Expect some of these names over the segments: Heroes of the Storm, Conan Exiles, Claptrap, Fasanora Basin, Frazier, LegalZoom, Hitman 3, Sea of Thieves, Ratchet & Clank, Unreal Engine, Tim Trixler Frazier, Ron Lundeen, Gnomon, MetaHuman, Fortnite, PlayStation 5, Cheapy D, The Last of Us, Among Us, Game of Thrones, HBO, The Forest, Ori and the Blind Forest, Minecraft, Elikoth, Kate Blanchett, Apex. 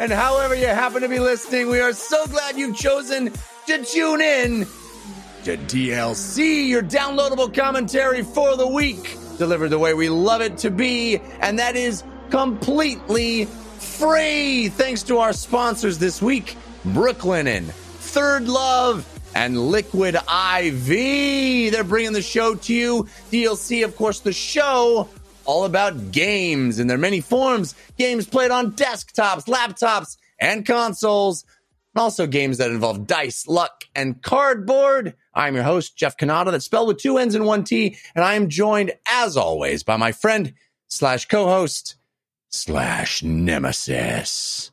And however you happen to be listening, we are so glad you've chosen to tune in to DLC, your downloadable commentary for the week, delivered the way we love it to be, and that is completely free, thanks to our sponsors this week, Brooklinen, Third Love, and Liquid IV. They're bringing the show to you. DLC, of course, the show all about games in their many forms. Games played on desktops, laptops, and consoles, and also games that involve dice, luck, and cardboard. I'm your host, Jeff Cannata, that's spelled with two N's and one T, and I am joined, as always, by my friend, slash co-host, slash nemesis,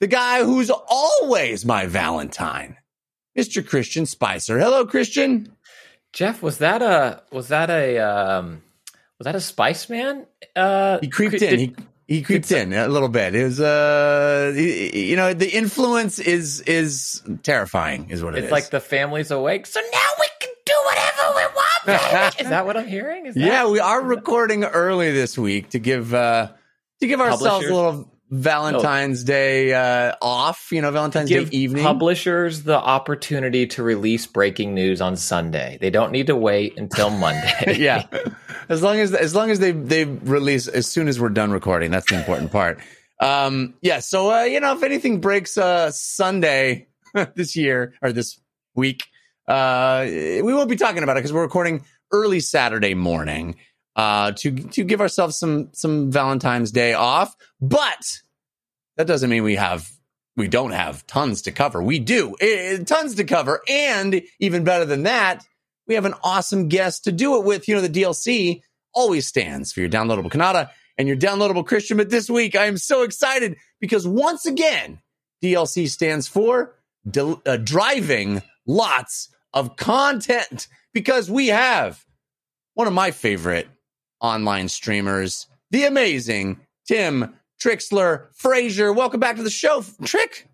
the guy who's always my Valentine, Mr. Christian Spicer. Hello, Christian. Jeff, was that a Spice Man? He creeped in. He creeped in a little bit. It was, the influence is terrifying, is what it is. It's like the family's awake, so now we can do whatever we want, baby. Is that what I'm hearing? Yeah, we are recording early this week to give ourselves a little Valentine's Day off, Valentine's Day evening. Publishers the opportunity to release breaking news on Sunday. They don't need to wait until Monday. Yeah. As long as they release as soon as we're done recording, that's the important part. So if anything breaks Sunday this year or this week, we won't be talking about it because we're recording early Saturday morning. To give ourselves some Valentine's Day off, but that doesn't mean we don't have tons to cover. We do tons to cover, and even better than that, we have an awesome guest to do it with. The DLC always stands for your downloadable Cannata and your downloadable Christian. But this week, I am so excited because once again, DLC stands for driving lots of content, because we have one of my favorite online streamers, the amazing Tim Trixler Frazier. Welcome back to the show, Trick.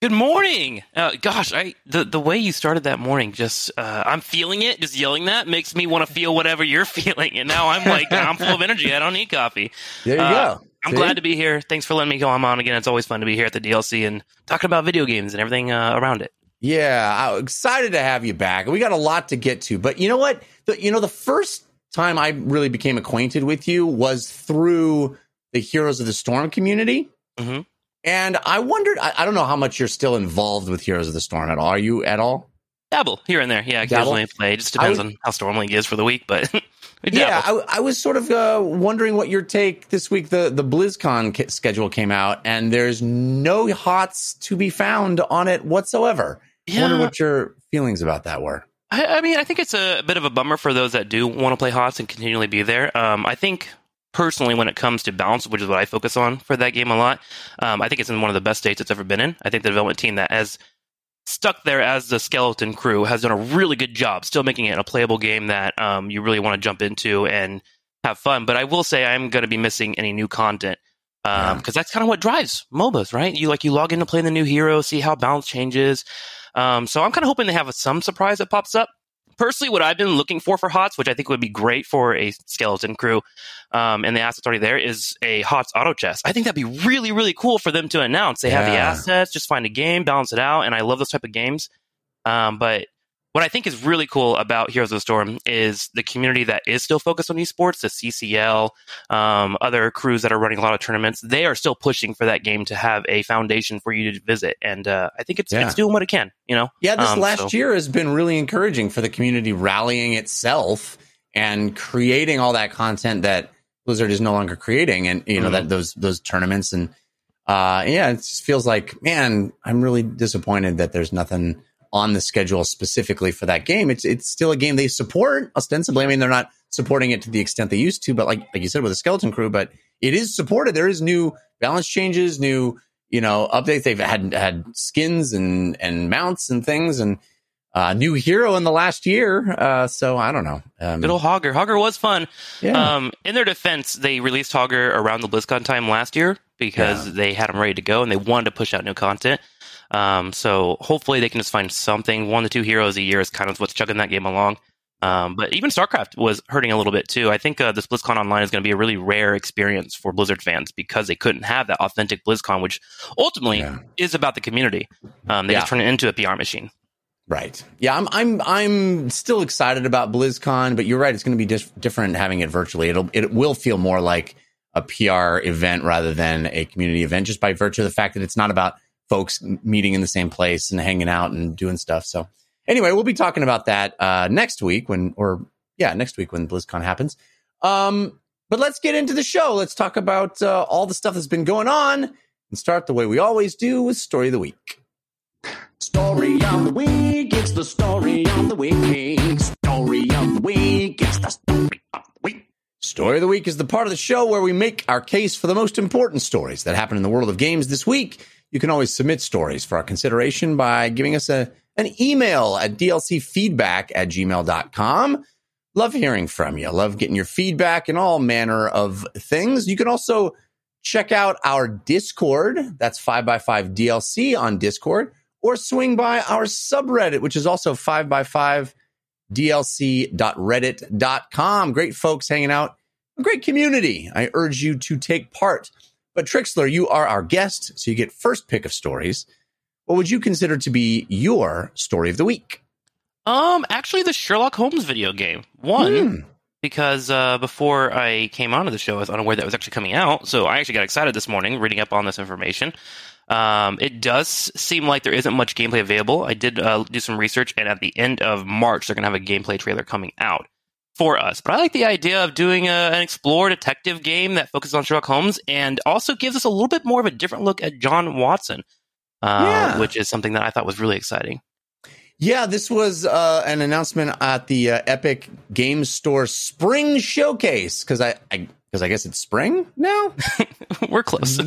Good morning. The way you started that morning, just I'm feeling it. Just yelling that makes me want to feel whatever you're feeling. And now I'm like, I'm full of energy. I don't need coffee. There you go. I'm glad to be here. Thanks for letting me go. I'm on again. It's always fun to be here at the DLC and talking about video games and everything around it. Yeah, I'm excited to have you back. We got a lot to get to, but you know what? The first time I really became acquainted with you was through the Heroes of the Storm community. Mm-hmm. And I wondered, I don't know how much you're still involved with Heroes of the Storm at all. Are you at all? Dabble here and there. Yeah, occasionally I play. It just depends on how Storm League is for the week, but yeah, I was sort of wondering what your take this week. The BlizzCon schedule came out, and there's no HOTS to be found on it whatsoever. Yeah. I wonder what your feelings about that were. I think it's a bit of a bummer for those that do want to play HOTS and continually be there. I think, personally, when it comes to balance, which is what I focus on for that game a lot, I think it's in one of the best states it's ever been in. I think the development team that has stuck there as the skeleton crew has done a really good job still making it a playable game that you really want to jump into and have fun. But I will say I'm going to be missing any new content. Because that's kind of what drives MOBAs, right? You log in to play the new hero, see how balance changes. So I'm kind of hoping they have some surprise that pops up. Personally, what I've been looking for HOTS, which I think would be great for a skeleton crew, and the asset's already there, is a HOTS auto chest. I think that'd be really, really cool for them to announce. They have the assets, just find a game, balance it out, and I love those type of games. But What I think is really cool about Heroes of the Storm is the community that is still focused on esports, the CCL, other crews that are running a lot of tournaments. They are still pushing for that game to have a foundation for you to visit. And I think it's doing what it can, you know? Yeah, this last year has been really encouraging for the community rallying itself and creating all that content that Blizzard is no longer creating. And, you know, that those tournaments and it just feels like, man, I'm really disappointed that there's nothing on the schedule specifically for that game. It's still a game they support, ostensibly. I mean, they're not supporting it to the extent they used to, but like you said, with a skeleton crew, but it is supported. There is new balance changes, new, you know, updates. They've had skins and mounts and things, and new hero in the last year. So I don't know. Good old Hogger. Hogger was fun. Yeah. In their defense, they released Hogger around the BlizzCon time last year because they had them ready to go and they wanted to push out new content. So hopefully they can just find something. 1 to 2 heroes a year is kind of what's chugging that game along. But even StarCraft was hurting a little bit too. I think this BlizzCon Online is going to be a really rare experience for Blizzard fans because they couldn't have that authentic BlizzCon, which ultimately is about the community. They just turn it into a PR machine. Right. Yeah, I'm still excited about BlizzCon, but you're right. It's going to be different having it virtually. It will feel more like a PR event rather than a community event, just by virtue of the fact that it's not about folks meeting in the same place and hanging out and doing stuff. So anyway, we'll be talking about that next week when BlizzCon happens. But let's get into the show. Let's talk about all the stuff that's been going on and start the way we always do with Story of the Week. Story of the Week. It's the Story of the Week. Story of the Week. It's the Story of the Week. Story of the Week is the part of the show where we make our case for the most important stories that happen in the world of games this week. You can always submit stories for our consideration by giving us an email at dlcfeedback@gmail.com. Love hearing from you. Love getting your feedback and all manner of things. You can also check out our Discord. That's 5x5DLC on Discord. Or swing by our subreddit, which is also 5x5dlc.reddit.com. Great folks hanging out. A great community. I urge you to take part. But Trixler, you are our guest, so you get first pick of stories. What would you consider to be your story of the week? Actually, the Sherlock Holmes video game. Because before I came onto the show, I was unaware that it was actually coming out. So I actually got excited this morning reading up on this information. It does seem like there isn't much gameplay available. I did do some research, and at the end of March, they're going to have a gameplay trailer coming out for us. But I like the idea of doing an explore detective game that focuses on Sherlock Holmes and also gives us a little bit more of a different look at John Watson, which is something that I thought was really exciting. Yeah, this was an announcement at the Epic Game Store Spring Showcase, because I guess it's spring now. We're close.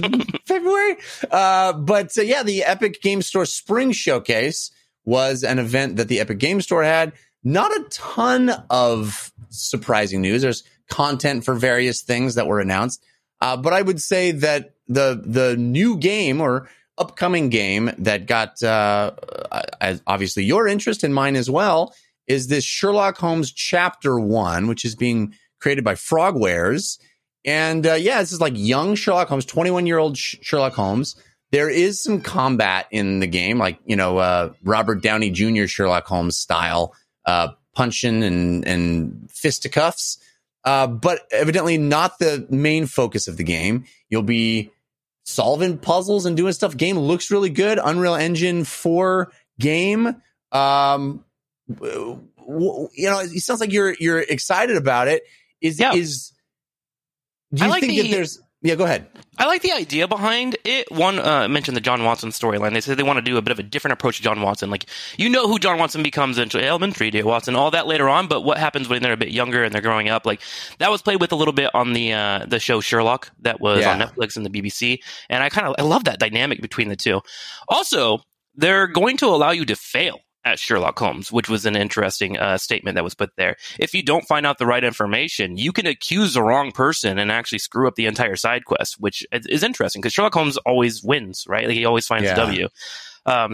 February. But the Epic Game Store Spring Showcase was an event that the Epic Game Store had. Not a ton of surprising news. There's content for various things that were announced. But I would say that the new game or upcoming game that got obviously your interest and mine as well is this Sherlock Holmes Chapter One, which is being created by Frogwares. And this is like young Sherlock Holmes, 21-year-old Sherlock Holmes. There is some combat in the game, like, you know, Robert Downey Jr. Sherlock Holmes style, punching and fisticuffs, but evidently not the main focus of the game. You'll be solving puzzles and doing stuff. Game looks really good. Unreal Engine 4 game. You know, it sounds like you're excited about it. Yeah, go ahead. I like the idea behind it. One mentioned the John Watson storyline. They said they want to do a bit of a different approach to John Watson. Like, you know who John Watson becomes in Elementary, Dear Watson, all that later on, but what happens when they're a bit younger and they're growing up? Like, that was played with a little bit on the show Sherlock that was on Netflix and the BBC. And I love that dynamic between the two. Also, they're going to allow you to fail at Sherlock Holmes, which was an interesting statement that was put there. If you don't find out the right information, you can accuse the wrong person and actually screw up the entire side quest, which is interesting because Sherlock Holmes always wins, right? Like, he always finds a W.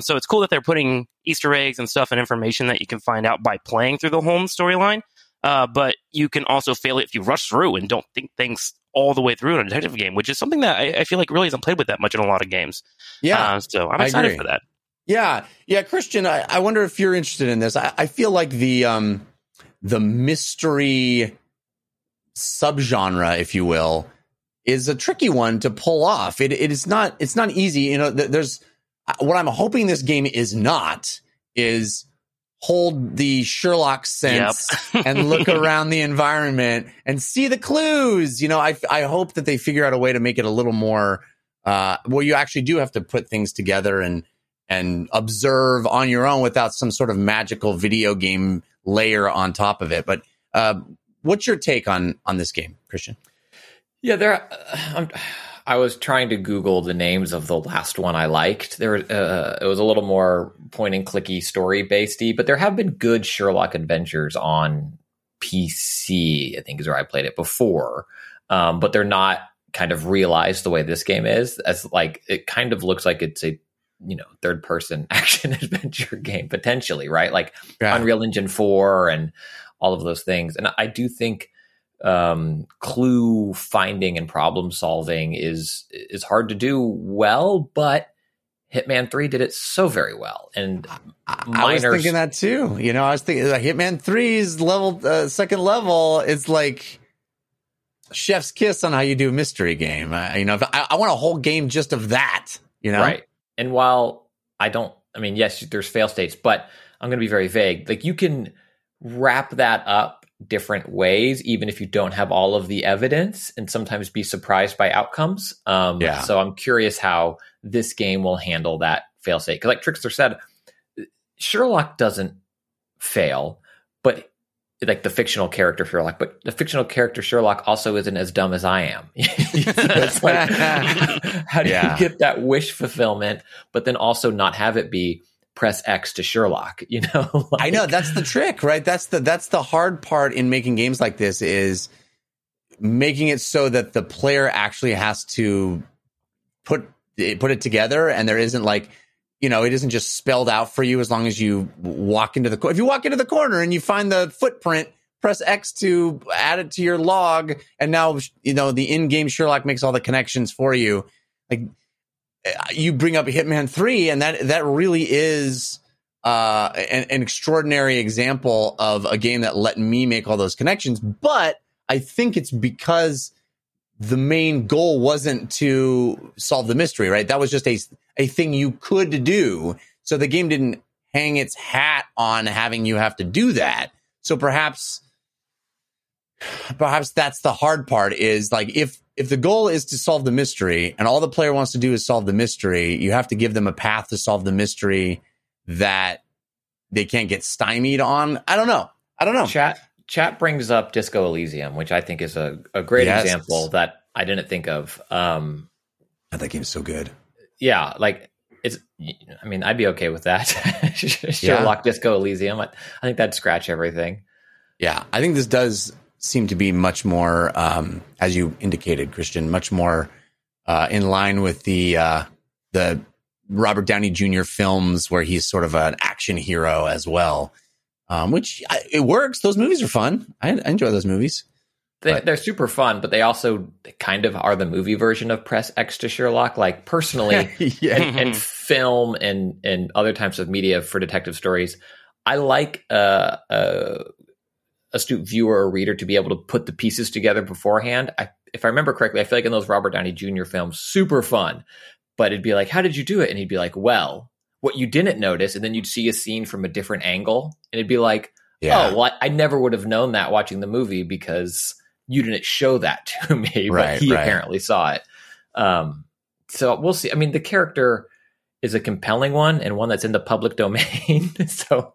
So it's cool that they're putting Easter eggs and stuff and information that you can find out by playing through the Holmes storyline. But you can also fail it if you rush through and don't think things all the way through in a detective game, which is something that I feel like really isn't played with that much in a lot of games. So I'm excited for that. Yeah. Christian, I wonder if you're interested in this. I feel like the mystery subgenre, if you will, is a tricky one to pull off. It's not easy. You know, there's what I'm hoping this game is not is hold the Sherlock sense and look around the environment and see the clues. You know, I hope that they figure out a way to make it a little more, well, you actually do have to put things together and observe on your own without some sort of magical video game layer on top of it. But what's your take on this game, Christian? Yeah, I was trying to Google the names of the last one I liked. It was a little more point-and-clicky, story-based-y, but there have been good Sherlock adventures on PC, I think is where I played it before. But they're not kind of realized the way this game is. It kind of looks like it's a third-person action-adventure game, potentially, right? Unreal Engine 4 and all of those things. And I do think clue finding and problem solving is hard to do well, but Hitman 3 did it so very well. And I was thinking that too. I was thinking Hitman 3's level, second level, it's like chef's kiss on how you do a mystery game. I want a whole game just of that. Right. And while yes, there's fail states, but I'm going to be very vague. You can wrap that up different ways, even if you don't have all of the evidence, and sometimes be surprised by outcomes. So I'm curious how this game will handle that fail state. Because like Trickster said, Sherlock doesn't fail, but the fictional character Sherlock also isn't as dumb as I am. It's like, how do you get that wish fulfillment, but then also not have it be press X to Sherlock, I know that's the trick, right? That's the hard part in making games like this, is making it so that the player actually has to put it together. And there isn't it isn't just spelled out for you. As long as you walk into if you walk into the corner and you find the footprint, press X to add it to your log. And now, the in-game Sherlock makes all the connections for you. You bring up Hitman 3, and that really is an extraordinary example of a game that let me make all those connections. But I think it's because the main goal wasn't to solve the mystery, right? That was just a thing you could do. So the game didn't hang its hat on having you have to do that. So perhaps that's the hard part, is if the goal is to solve the mystery and all the player wants to do is solve the mystery, you have to give them a path to solve the mystery that they can't get stymied on. I don't know. Chat brings up Disco Elysium, which I think is a great example that I didn't think of. That game's so good. Yeah. I'd be okay with that. Sherlock Disco Elysium. I think that'd scratch everything. Yeah. I think this does seem to be much more, as you indicated, Christian, much more in line with the Robert Downey Jr. films, where he's sort of an action hero as well, it works. Those movies are fun. I enjoy those movies. They're super fun, but they also kind of are the movie version of press X to Sherlock. Personally, and film and other types of media for detective stories, I like astute viewer or reader to be able to put the pieces together beforehand. If I remember correctly, I feel like in those Robert Downey Jr. films, super fun, but it'd be like, how did you do it? And he'd be like, well, what you didn't notice. And then you'd see a scene from a different angle, and it'd be like, oh, well, I never would have known that watching the movie, because you didn't show that to me, but he apparently saw it. So we'll see. The character is a compelling one, and one that's in the public domain. So,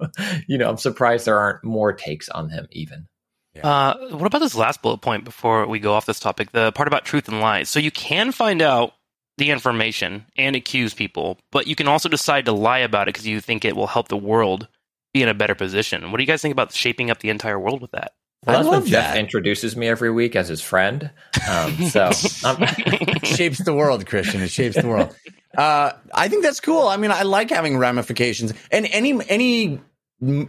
I'm surprised there aren't more takes on him even. Yeah. What about this last bullet point before we go off this topic? The part about truth and lies. So you can find out the information and accuse people, but you can also decide to lie about it because you think it will help the world be in a better position. What do you guys think about shaping up the entire world with that? Well, that's when Jeff introduces me every week as his friend. It shapes the world, Christian. It shapes the world. I think that's cool. I like having ramifications, and any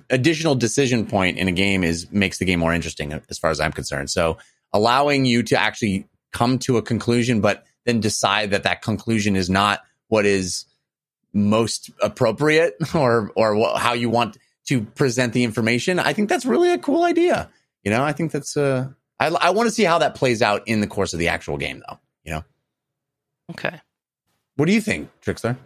additional decision point in a game makes the game more interesting, as far as I'm concerned. So allowing you to actually come to a conclusion, but then decide that conclusion is not what is most appropriate or how you want to present the information. I think that's really a cool idea. You know, I think that's I want to see how that plays out in the course of the actual game, though. You know? Okay. What do you think, Trickster?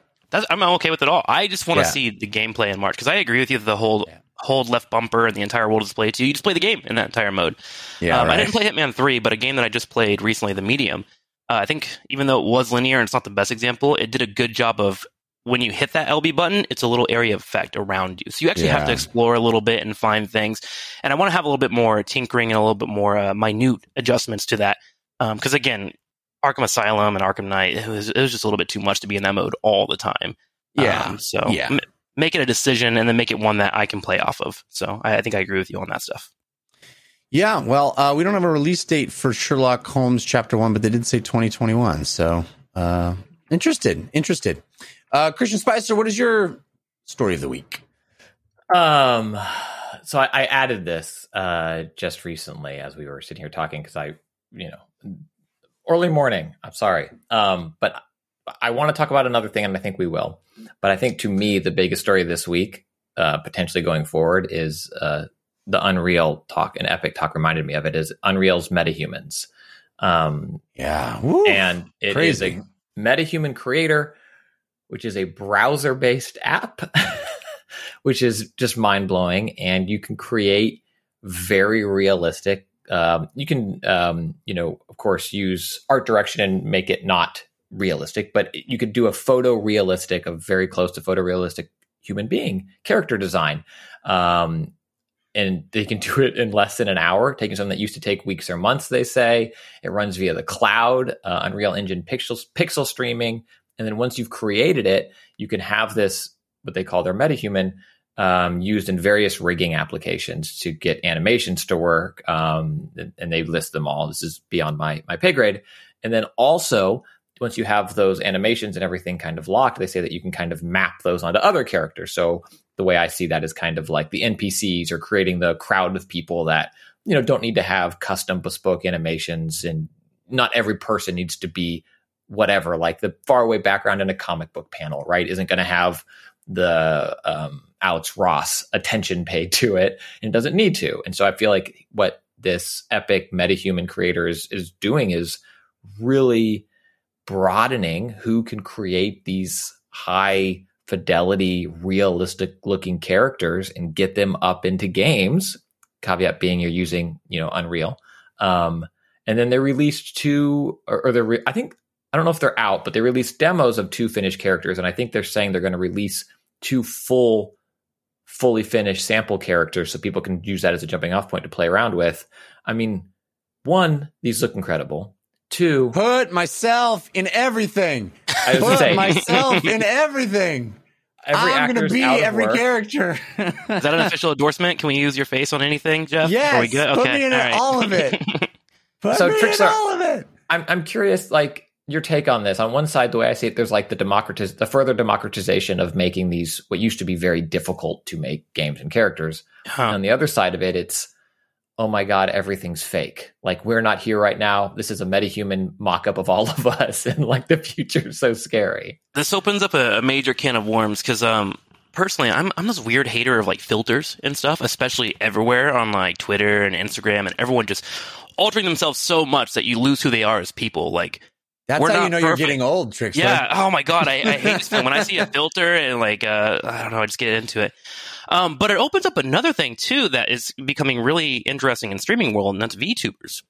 I'm okay with it all. I just want to see the gameplay in March, because I agree with you that the whole hold left bumper and the entire world is played. So you just play the game in that entire mode. Yeah, right. I didn't play Hitman 3, but a game that I just played recently, The Medium, I think even though it was linear and it's not the best example, it did a good job of when you hit that LB button, it's a little area of effect around you. So you actually have to explore a little bit and find things. And I want to have a little bit more tinkering and a little bit more minute adjustments to that. Because again, Arkham Asylum and Arkham Knight, it was just a little bit too much to be in that mode all the time. Make it a decision and then make it one that I can play off of. So I think I agree with you on that stuff. Yeah, well, we don't have a release date for Sherlock Holmes Chapter One, but they did say 2021. So interested. Christian Spicer, what is your story of the week? So I added this just recently as we were sitting here talking, because I, early morning. I'm sorry. But I want to talk about another thing, and I think we will. But I think to me, the biggest story this week, potentially going forward, is the Unreal talk, and Epic talk reminded me of it, is Unreal's MetaHumans. Woo. And it Crazy. Is a MetaHuman creator, which is a browser-based app, which is just mind-blowing. And you can create very realistic you can, of course, use art direction and make it not realistic, but you could do a very close to photorealistic human being character design. And they can do it in less than an hour, taking something that used to take weeks or months, they say. It runs via the cloud, Unreal Engine pixel streaming. And then once you've created it, you can have this, what they call their MetaHuman, used in various rigging applications to get animations to work, and they list them all. This is beyond my pay grade. And then also, once you have those animations and everything kind of locked, they say that you can kind of map those onto other characters. So the way I see that is kind of like the NPCs, or creating the crowd of people that don't need to have custom bespoke animations, and not every person needs to be whatever. Like the faraway background in a comic book panel, right, isn't going to have the Alex Ross attention paid to it, and doesn't need to. And so I feel like what this Epic MetaHuman creator is doing is really broadening who can create these high fidelity, realistic looking characters and get them up into games. Caveat being you're using, Unreal. And then they released I don't know if they're out, but they released demos of 2 finished characters. And I think they're saying they're going to release 2 fully finished sample characters, so people can use that as a jumping off point to play around with. I mean, 1, these look incredible. 2, put myself in everything. I'm going to be every character. Is that an official endorsement? Can we use your face on anything, Jeff? Yes, are we good? Okay. Put me in all of it. All of it. I'm curious, like, your take on this. On one side, the way I see it, there's like the further democratization of making these, what used to be very difficult to make, games and characters. And on the other side of it, it's, oh my God, everything's fake. Like, we're not here right now. This is a MetaHuman mock-up of all of us. And like, the future is so scary. This opens up a major can of worms. Cause, personally, I'm this weird hater of like filters and stuff, especially everywhere on like Twitter and Instagram, and everyone just altering themselves so much that you lose who they are as people. Like, that's how you know you're getting old, Trickster. Yeah. Oh my God, I hate this thing. When I see a filter and like, I don't know, I just get into it. But it opens up another thing too that is becoming really interesting in the streaming world, and that's VTubers.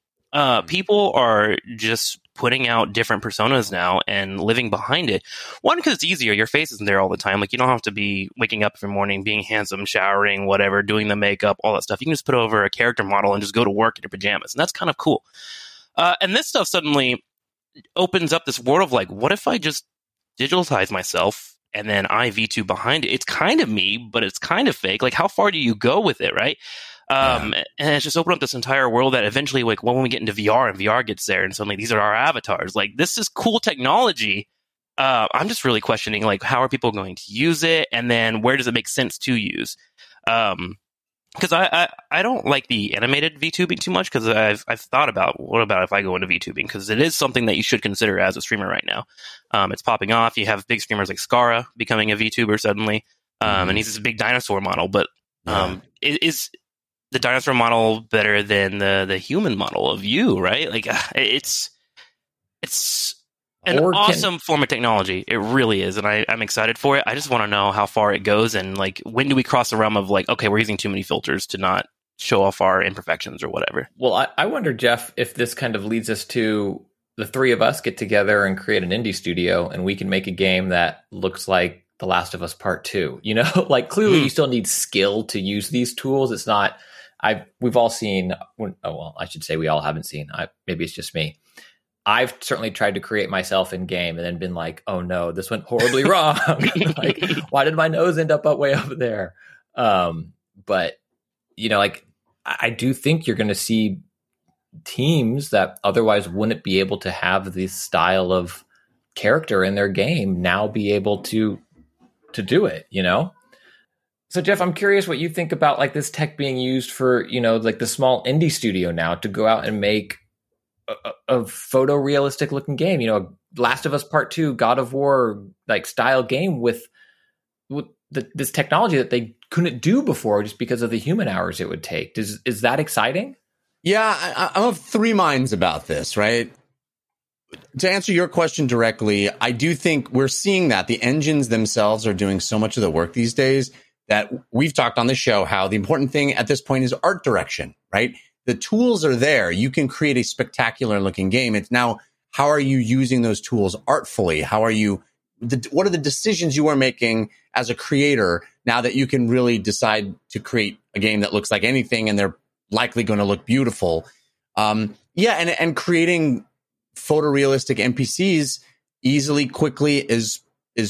People are just putting out different personas now and living behind it. One, because it's easier. Your face isn't there all the time. Like, you don't have to be waking up every morning, being handsome, showering, whatever, doing the makeup, all that stuff. You can just put over a character model and just go to work in your pajamas. And that's kind of cool. And this stuff suddenly opens up this world of like, what if I just digitize myself and then I V2 behind it? It's kind of me, but it's kind of fake. Like, how far do you go with it, right? And it's just opened up this entire world that eventually, like, well, when we get into VR and VR gets there and suddenly these are our avatars, like, this is cool technology. I'm just really questioning, like, how are people going to use it? And then where does it make sense to use? Because I don't like the animated VTubing too much, because I've thought about what about if I go into VTubing, because it is something that you should consider as a streamer right now. It's popping off. You have big streamers like Skara becoming a VTuber suddenly, and he's this big dinosaur model. But is the dinosaur model better than the human model of you? Right? Like it's an awesome form of technology. It really is, and I'm excited for it. I just want to know how far it goes, and like when do we cross the realm of like, okay, we're using too many filters to not show off our imperfections or whatever. Well, I wonder, Jeff, if this kind of leads us to the three of us get together and create an indie studio, and we can make a game that looks like The Last of Us Part 2. You know, like clearly you still need skill to use these tools. It's not. We've all seen. Oh well, I should say we all haven't seen. Maybe it's just me. I've certainly tried to create myself in game and then been like, oh no, this went horribly wrong. Like, why did my nose end up way up there? But, you know, like, I do think you're going to see teams that otherwise wouldn't be able to have this style of character in their game now be able to do it, you know? So, Jeff, I'm curious what you think about like this tech being used for, you know, like the small indie studio now to go out and make a photorealistic looking game, you know, Last of Us Part 2, God of War like style game with this technology that they couldn't do before just because of the human hours it would take. Is that exciting? Yeah, I'm of three minds about this, right? To answer your question directly, I do think we're seeing that the engines themselves are doing so much of the work these days that we've talked on the show how the important thing at this point is art direction, right? The tools are there. You can create a spectacular looking game. It's now, how are you using those tools artfully? How are you, what are the decisions you are making as a creator now that you can really decide to create a game that looks like anything and they're likely going to look beautiful? And creating photorealistic NPCs easily, quickly is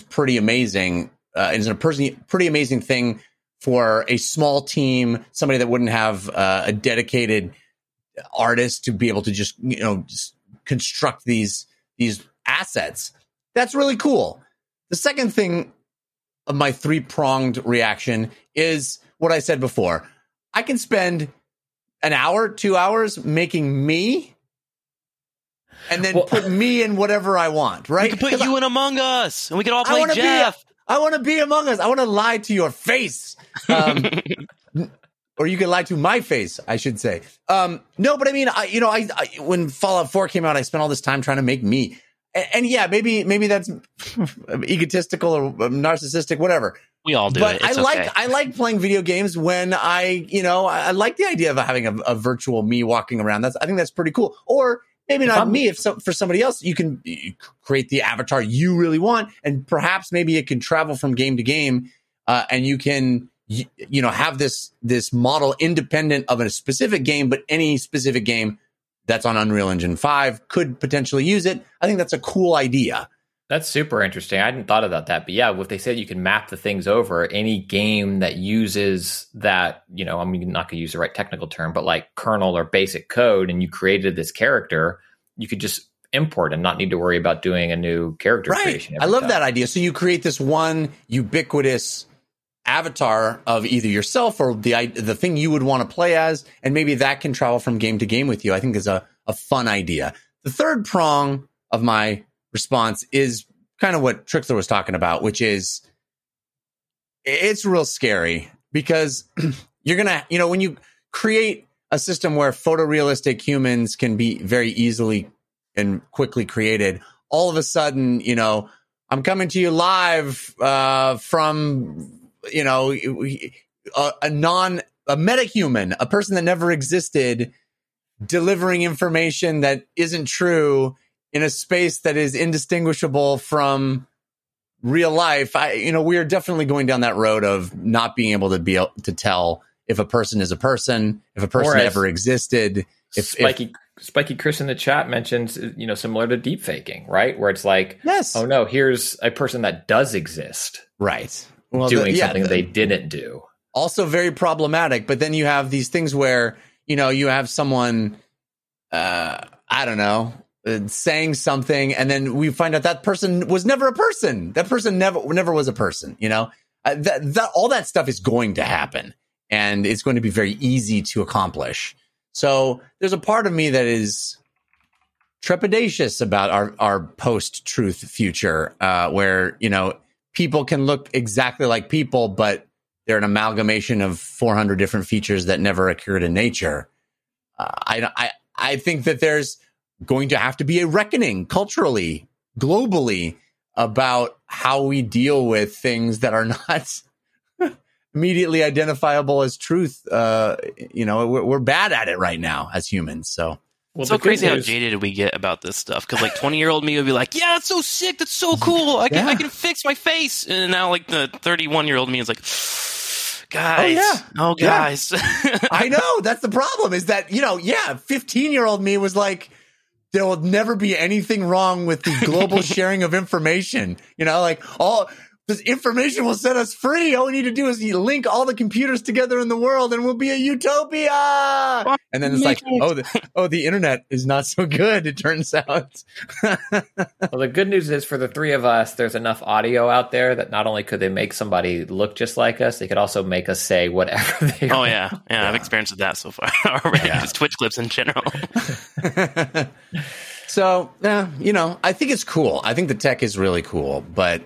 pretty amazing. It's a pretty amazing thing for a small team, somebody that wouldn't have a dedicated artist to be able to just, you know, just construct these assets. That's really cool. The second thing of my three-pronged reaction is what I said before. I can spend an hour, 2 hours making me and then put me in whatever I want, right? We could put you in Among Us and we could all play Jeff. I want to be Among Us. I want to lie to your face. Or you can lie to my face, I should say. No, but I mean, I when Fallout 4 came out, I spent all this time trying to make me. And yeah, maybe that's egotistical or narcissistic, whatever. We all do it. But I like playing video games when I like the idea of having a virtual me walking around. I think that's pretty cool. Or maybe not me. For somebody else, you can create the avatar you really want, and perhaps maybe it can travel from game to game, and you can have this model independent of a specific game, but any specific game that's on Unreal Engine 5 could potentially use it. I think that's a cool idea. That's super interesting. I hadn't thought about that, but yeah, what they said, you can map the things over any game that uses that, you know, I'm not going to use the right technical term, but like kernel or basic code, and you created this character, you could just import and not need to worry about doing a new character creation. I love that idea. So you create this one ubiquitous avatar of either yourself or the thing you would want to play as, and maybe that can travel from game to game with you. I think is a fun idea. The third prong of my response is kind of what Trixler was talking about, which is it's real scary because you're going to, you know, when you create a system where photorealistic humans can be very easily and quickly created, all of a sudden, you know, I'm coming to you live from, you know, a metahuman, a person that never existed, delivering information that isn't true in a space that is indistinguishable from real life. We are definitely going down that road of not being able to to tell if a person is a person, if a person ever existed. Spiky Chris in the chat mentions, you know, similar to deepfaking, right? Where it's like, yes, oh no, here's a person that does exist, right? Well, doing something they didn't do. Also very problematic. But then you have these things where, you know, you have someone, I don't know, saying something, and then we find out that person was never a person. That person never was a person, you know? All that stuff is going to happen. and it's going to be very easy to accomplish. So there's a part of me that is trepidatious about our post-truth future, where, you know, people can look exactly like people, but they're an amalgamation of 400 different features that never occurred in nature. I think that there's going to have to be a reckoning culturally, globally, about how we deal with things that are not immediately identifiable as truth. You know, we're bad at it right now as humans. So it's so crazy how jaded we get about this stuff. Because like 20-year-old me would be like, "Yeah, that's so sick. That's so cool. I can fix my face." And now like the 31-year-old me is like, "Guys, guys." I know, that's the problem. Is that 15-year-old me was like, there will never be anything wrong with the global sharing of information. You know, like all this information will set us free. All we need to do is link all the computers together in the world and we'll be a utopia. And then it's like, the internet is not so good, it turns out. Well, the good news is for the three of us, there's enough audio out there that not only could they make somebody look just like us, they could also make us say whatever they want. Yeah, I've experienced that so far already. Yeah. Just Twitch clips in general. So, I think it's cool. I think the tech is really cool, but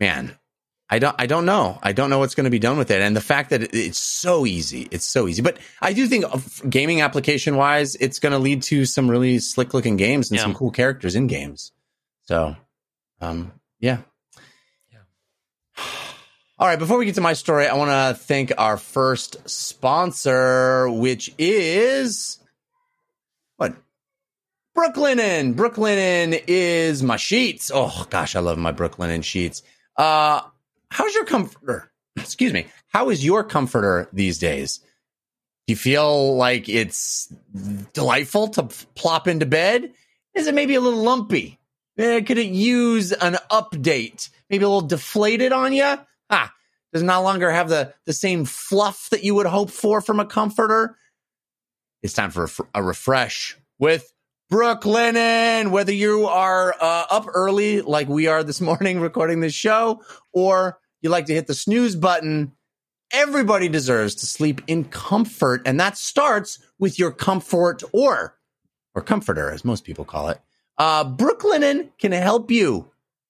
man, I don't know. I don't know what's going to be done with it. And the fact that it's so easy, But I do think gaming application wise, it's going to lead to some really slick looking games and some cool characters in games. So, All right. Before we get to my story, I want to thank our first sponsor, which is what? Brooklinen. Brooklinen is my sheets. Oh, gosh, I love my Brooklinen sheets. How's your comforter? Excuse me. How is your comforter these days? Do you feel like it's delightful to plop into bed? Is it maybe a little lumpy? Could it use an update? Maybe a little deflated on you? Does it no longer have the same fluff that you would hope for from a comforter? It's time for a refresh with Brooklinen. Whether you are up early like we are this morning recording this show, or you like to hit the snooze button, everybody deserves to sleep in comfort, and that starts with your comfort or comforter, as most people call it. Brooklinen can help you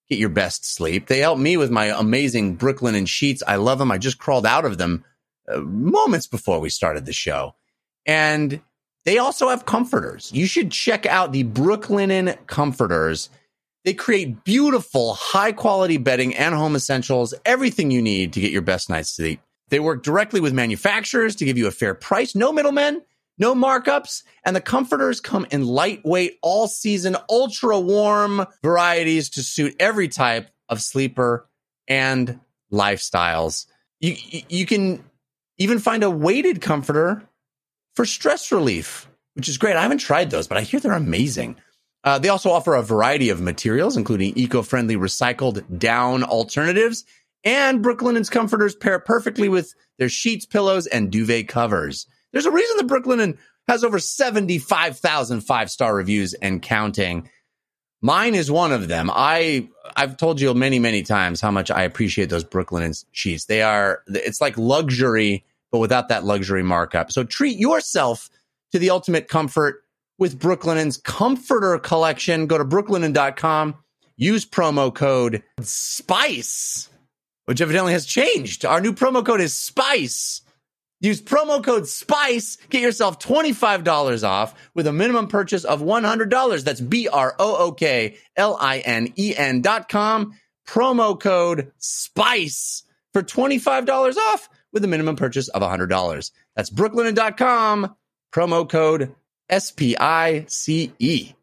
get your best sleep. They helped me with my amazing Brooklinen sheets. I love them. I just crawled out of them moments before we started the show. And they also have comforters. You should check out the Brooklinen comforters. They create beautiful, high-quality bedding and home essentials, everything you need to get your best night's sleep. They work directly with manufacturers to give you a fair price, no middlemen, no markups, and the comforters come in lightweight, all-season, ultra-warm varieties to suit every type of sleeper and lifestyles. You can even find a weighted comforter for stress relief, which is great. I haven't tried those, but I hear they're amazing. They also offer a variety of materials, including eco-friendly recycled down alternatives. And Brooklinen's comforters pair perfectly with their sheets, pillows, and duvet covers. There's a reason that Brooklinen has over 75,000 five-star reviews and counting. Mine is one of them. I've told you many, many times how much I appreciate those Brooklinen sheets. It's like luxury, but without that luxury markup. So treat yourself to the ultimate comfort with Brooklinen's comforter collection. Go to brooklinen.com, use promo code SPICE, which evidently has changed. Our new promo code is SPICE. Use promo code SPICE, get yourself $25 off with a minimum purchase of $100. That's brooklinen.com, promo code SPICE for $25 off with a minimum purchase of $100. That's brooklinen.com, promo code SPICE.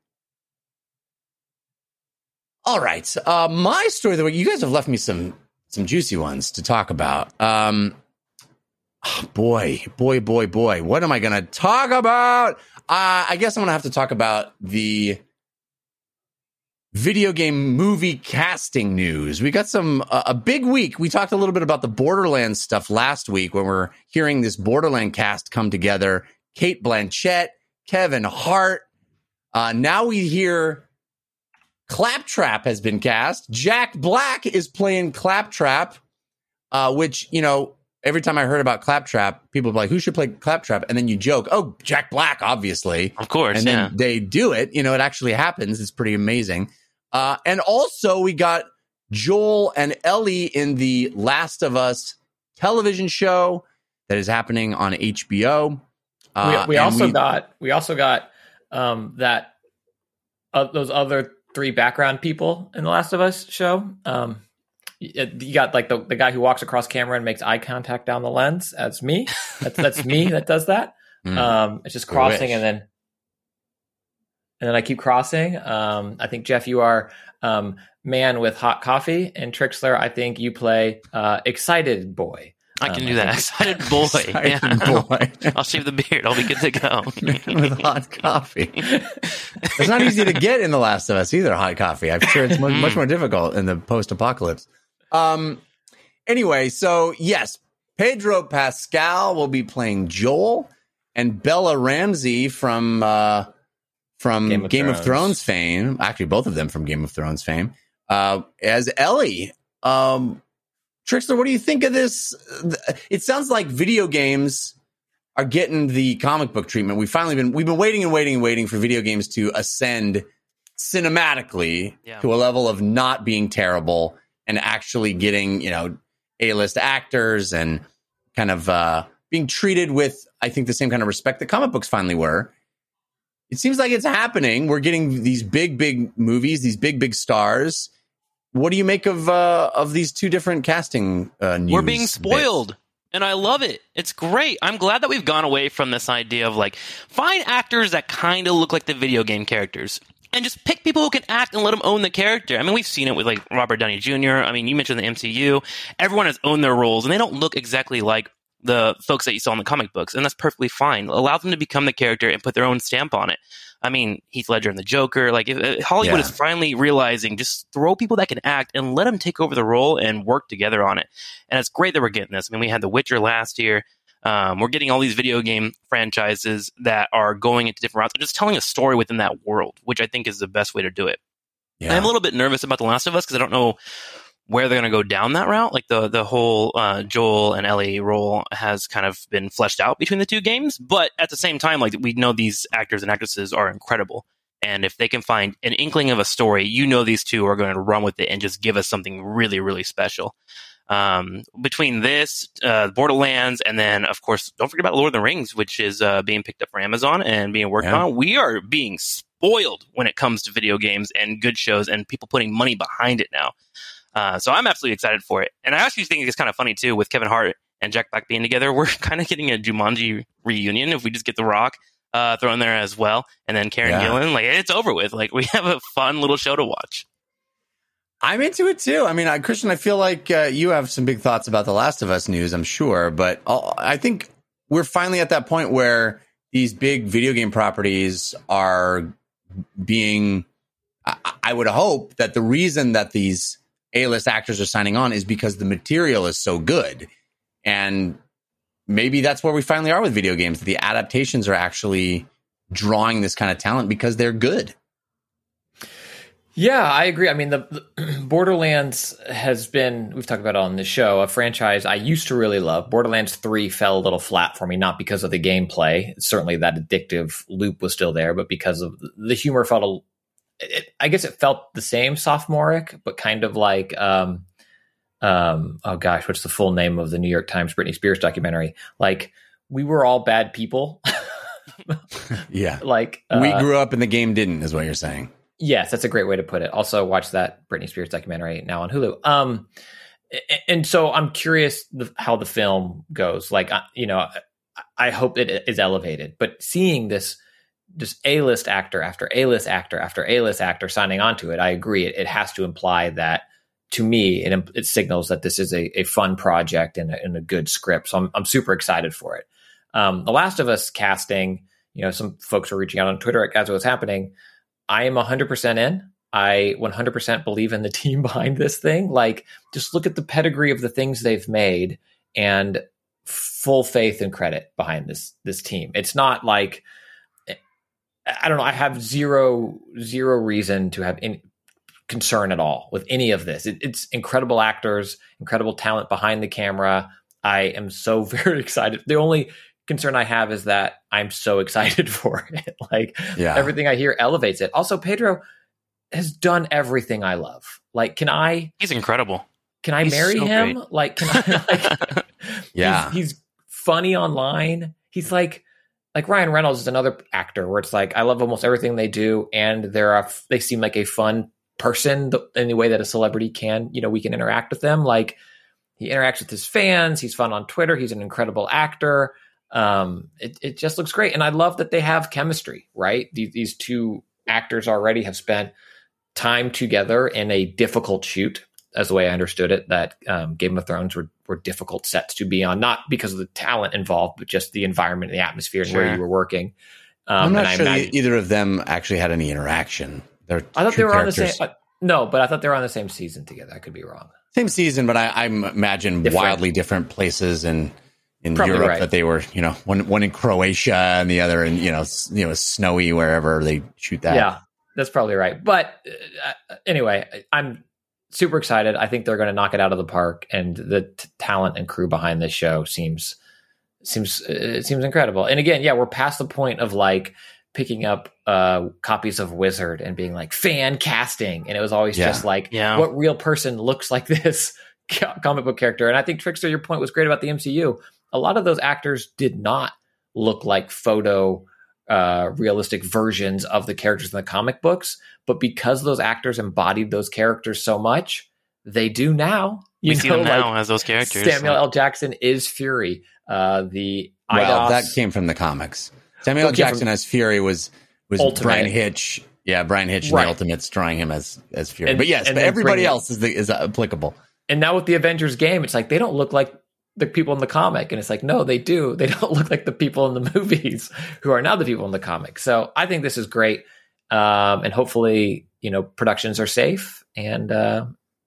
All right. My story of the week, you guys have left me some juicy ones to talk about. Boy. What am I going to talk about? I guess I'm going to have to talk about the video game movie casting news. We got a big week. We talked a little bit about the Borderlands stuff last week when we're hearing this Borderland cast come together. Kate Blanchett, Kevin Hart. Now we hear Claptrap has been cast. Jack Black is playing Claptrap, which, every time I heard about Claptrap, people were like, who should play Claptrap? And then you joke, oh, Jack Black, obviously. Of course. And then they do it. You know, it actually happens. It's pretty amazing. And also we got Joel and Ellie in the Last of Us television show that is happening on HBO. We also got that those other three background people in The Last of Us show. You got like the guy who walks across camera and makes eye contact down the lens. That's me. That's me that does that. It's just crossing and then I keep crossing. I think Jeff, you are man with hot coffee, and Trixler, I think you play excited boy. I can do that. Excited boy. I'll shave the beard. I'll be good to go. With hot coffee. It's not easy to get in The Last of Us either, hot coffee. I'm sure it's much more difficult in the post-apocalypse. Anyway, so yes, Pedro Pascal will be playing Joel, and Bella Ramsey from Game of Thrones fame, actually both of them from Game of Thrones fame, as Ellie. Trixler, what do you think of this? It sounds like video games are getting the comic book treatment. We've been waiting and waiting and waiting for video games to ascend cinematically to a level of not being terrible and actually getting, you know, A-list actors and kind of being treated with, I think, the same kind of respect that comic books finally were. It seems like it's happening. We're getting these big, big movies, these big, big stars. What do you make of these two different casting news? We're being spoiled, and I love it. It's great. I'm glad that we've gone away from this idea of, like, find actors that kind of look like the video game characters and just pick people who can act and let them own the character. I mean, we've seen it with, like, Robert Downey Jr. I mean, you mentioned the MCU. Everyone has owned their roles, and they don't look exactly like the folks that you saw in the comic books, and that's perfectly fine. Allow them to become the character and put their own stamp on it. I mean, Heath Ledger and the Joker, like, Hollywood is finally realizing just throw people that can act and let them take over the role and work together on it. And it's great that we're getting this. I mean, we had The Witcher last year. We're getting all these video game franchises that are going into different routes and just telling a story within that world, which I think is the best way to do it. Yeah. I'm a little bit nervous about The Last of Us because I don't know where they're going to go down that route. Like the whole Joel and Ellie role has kind of been fleshed out between the two games. But at the same time, like, we know these actors and actresses are incredible. And if they can find an inkling of a story, you know, these two are going to run with it and just give us something really, really special. Between this, Borderlands, and then, of course, don't forget about Lord of the Rings, which is being picked up for Amazon and being worked on. We are being spoiled when it comes to video games and good shows and people putting money behind it now. So I'm absolutely excited for it. And I actually think it's kind of funny, too, with Kevin Hart and Jack Black being together. We're kind of getting a Jumanji reunion if we just get The Rock thrown there as well. And then Karen Gillan, like, it's over with. Like, we have a fun little show to watch. I'm into it, too. I mean, Christian, I feel like you have some big thoughts about The Last of Us news, I'm sure. But I think we're finally at that point where these big video game properties are being... I would hope that the reason that these A-list actors are signing on is because the material is so good. And maybe that's where we finally are with video games. The adaptations are actually drawing this kind of talent because they're good. Yeah, I agree. I mean, the Borderlands has been, we've talked about it on the show, a franchise I used to really love. Borderlands 3 fell a little flat for me, not because of the gameplay. Certainly that addictive loop was still there, but because of the humor felt I guess it felt the same sophomoric, but kind of like, oh gosh, what's the full name of the New York Times Britney Spears documentary? Like, we were all bad people. Yeah. Like, we grew up and the game didn't, is what you're saying. Yes, that's a great way to put it. Also, watch that Britney Spears documentary now on Hulu. And so I'm curious how the film goes. Like, you know, I hope it is elevated, but seeing this, just A-list actor after A-list actor after A-list actor signing onto it, I agree. It has to imply that, to me, it signals that this is a fun project and a good script. So I'm super excited for it. The Last of Us casting, you know, some folks were reaching out on Twitter as it was happening. I am 100% in. I 100% believe in the team behind this thing. Like, just look at the pedigree of the things they've made and full faith and credit behind this team. It's not like... I don't know. I have zero reason to have any concern at all with any of this. It's incredible actors, incredible talent behind the camera. I am so very excited. The only concern I have is that I'm so excited for it. Like, yeah, everything I hear elevates it. Also, Pedro has done everything I love. Like, can I... He's incredible. Can I marry him? Great. Like, can I... Like, yeah. He's funny online. He's like Ryan Reynolds is another actor where it's like, I love almost everything they do. And they seem like a fun person in the way that a celebrity can, you know, we can interact with them. Like, he interacts with his fans. He's fun on Twitter. He's an incredible actor. It just looks great. And I love that they have chemistry, right? These two actors already have spent time together in a difficult shoot, as the way I understood it, that Game of Thrones were difficult sets to be on, not because of the talent involved, but just the environment, the atmosphere, and sure, where you were working. I'm not sure either of them actually had any interaction. I thought they were characters on the same... no, but I thought they were on the same season together. I could be wrong. Same season, but I imagine wildly different places in probably Europe, right, that they were, you know, one in Croatia and the other in, you know, snowy wherever they shoot that. Yeah, that's probably right. But anyway, I'm super excited. I think they're going to knock it out of the park, and the talent and crew behind this show seems incredible. And again, yeah, we're past the point of like picking up copies of Wizard and being like fan casting. And it was always just like, what real person looks like this comic book character? And I think, Trickster, your point was great about the MCU. A lot of those actors did not look like photo realistic versions of the characters in the comic books. But because those actors embodied those characters so much, they do now. We see them now as those characters. Samuel L. Jackson is Fury. That came from the comics. Samuel L. Jackson as Fury was Ultimate. Brian Hitch. Yeah, Brian Hitch in the Ultimates drawing him as Fury. But everybody else is applicable. And now with the Avengers game, it's like they don't look like the people in the comic. And it's like, no, they do. They don't look like the people in the movies who are now the people in the comic. So I think this is great. And hopefully, you know, productions are safe and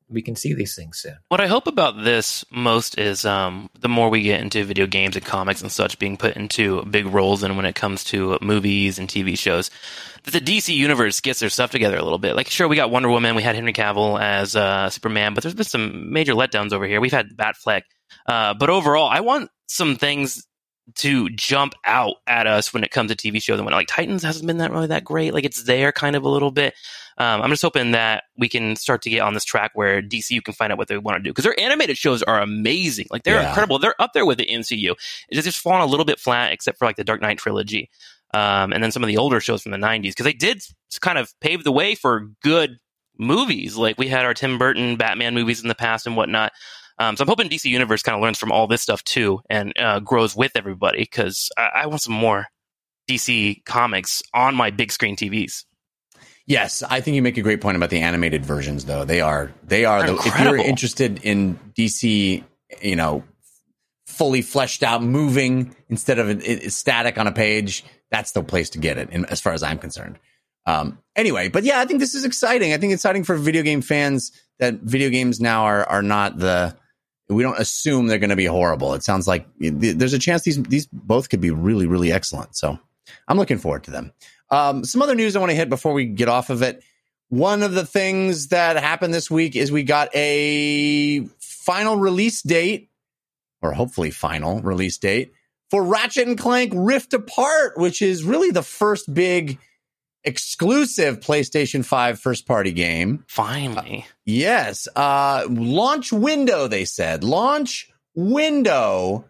we can see these things soon. What I hope about this most is the more we get into video games and comics and such being put into big roles, and when it comes to movies and TV shows, that the DC universe gets their stuff together a little bit. Like, sure, we got Wonder Woman, we had Henry Cavill as Superman, but there's been some major letdowns over here. We've had Batfleck. But overall, I want some things to jump out at us when it comes to TV shows. And when, like, Titans hasn't been really that great. Like, it's there kind of a little bit. I'm just hoping that we can start to get on this track where DCU can find out what they want to do, because their animated shows are amazing. Like, they're incredible. They're up there with the MCU. It's just fallen a little bit flat, except for like the Dark Knight trilogy, and then some of the older shows from the 90s, because they did kind of pave the way for good movies. Like, we had our Tim Burton Batman movies in the past and whatnot. So I'm hoping DC Universe kind of learns from all this stuff too, and grows with everybody, because I want some more DC comics on my big screen TVs. Yes, I think you make a great point about the animated versions, though. They are if you're interested in DC, you know, fully fleshed out, moving instead of static on a page, that's the place to get it, as far as I'm concerned. Anyway, but yeah, I think this is exciting. I think it's exciting for video game fans that video games now are not the... We don't assume they're going to be horrible. It sounds like there's a chance these both could be really, really excellent. So I'm looking forward to them. Some other news I want to hit before we get off of it. One of the things that happened this week is we got a final release date, or hopefully final release date, for Ratchet & Clank Rift Apart, which is really the first big exclusive PlayStation 5 first-party game. Finally. Yes. Launch window, they said. Launch window.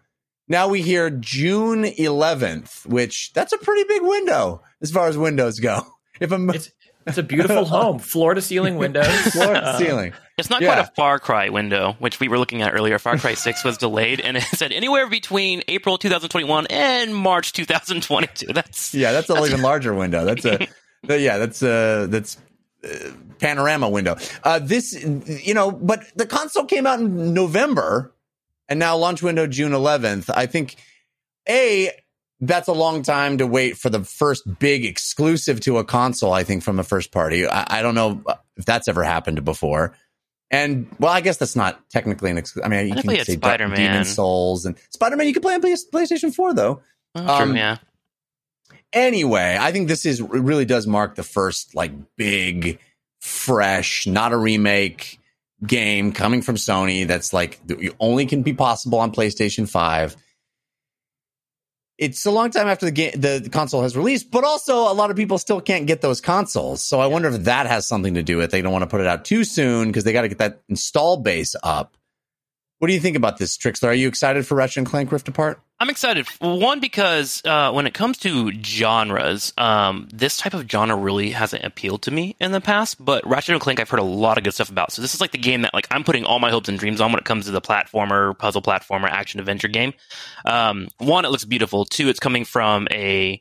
Now we hear June 11th, which that's a pretty big window as far as windows go. It's a beautiful home. Floor-to-ceiling windows. Floor-to-ceiling. It's not quite a Far Cry window, which we were looking at earlier. Far Cry 6 was delayed, and it said anywhere between April 2021 and March 2022. That's even larger window. That's panorama window. But the console came out in November, and now launch window June 11th. I think, that's a long time to wait for the first big exclusive to a console, I think, from a first party. I don't know if that's ever happened before. And, well, I guess that's not technically an exclusive. I mean, you can say Spider-Man. Demon Souls and Spider-Man, you can play on PlayStation 4, though. True, yeah. Anyway, I think this really does mark the first, like, big, fresh, not a remake, game coming from Sony that's like only can be possible on PlayStation 5. It's a long time after the game, the console has released, but also a lot of people still can't get those consoles. So I wonder if that has something to do with it. They don't want to put it out too soon because they got to get that install base up. What do you think about this, Trixler? Are you excited for Ratchet and Clank Rift Apart? I'm excited. One, because when it comes to genres, this type of genre really hasn't appealed to me in the past, but Ratchet and Clank I've heard a lot of good stuff about. So this is like the game that like I'm putting all my hopes and dreams on when it comes to the platformer, puzzle platformer, action-adventure game. One, it looks beautiful. Two, it's coming from a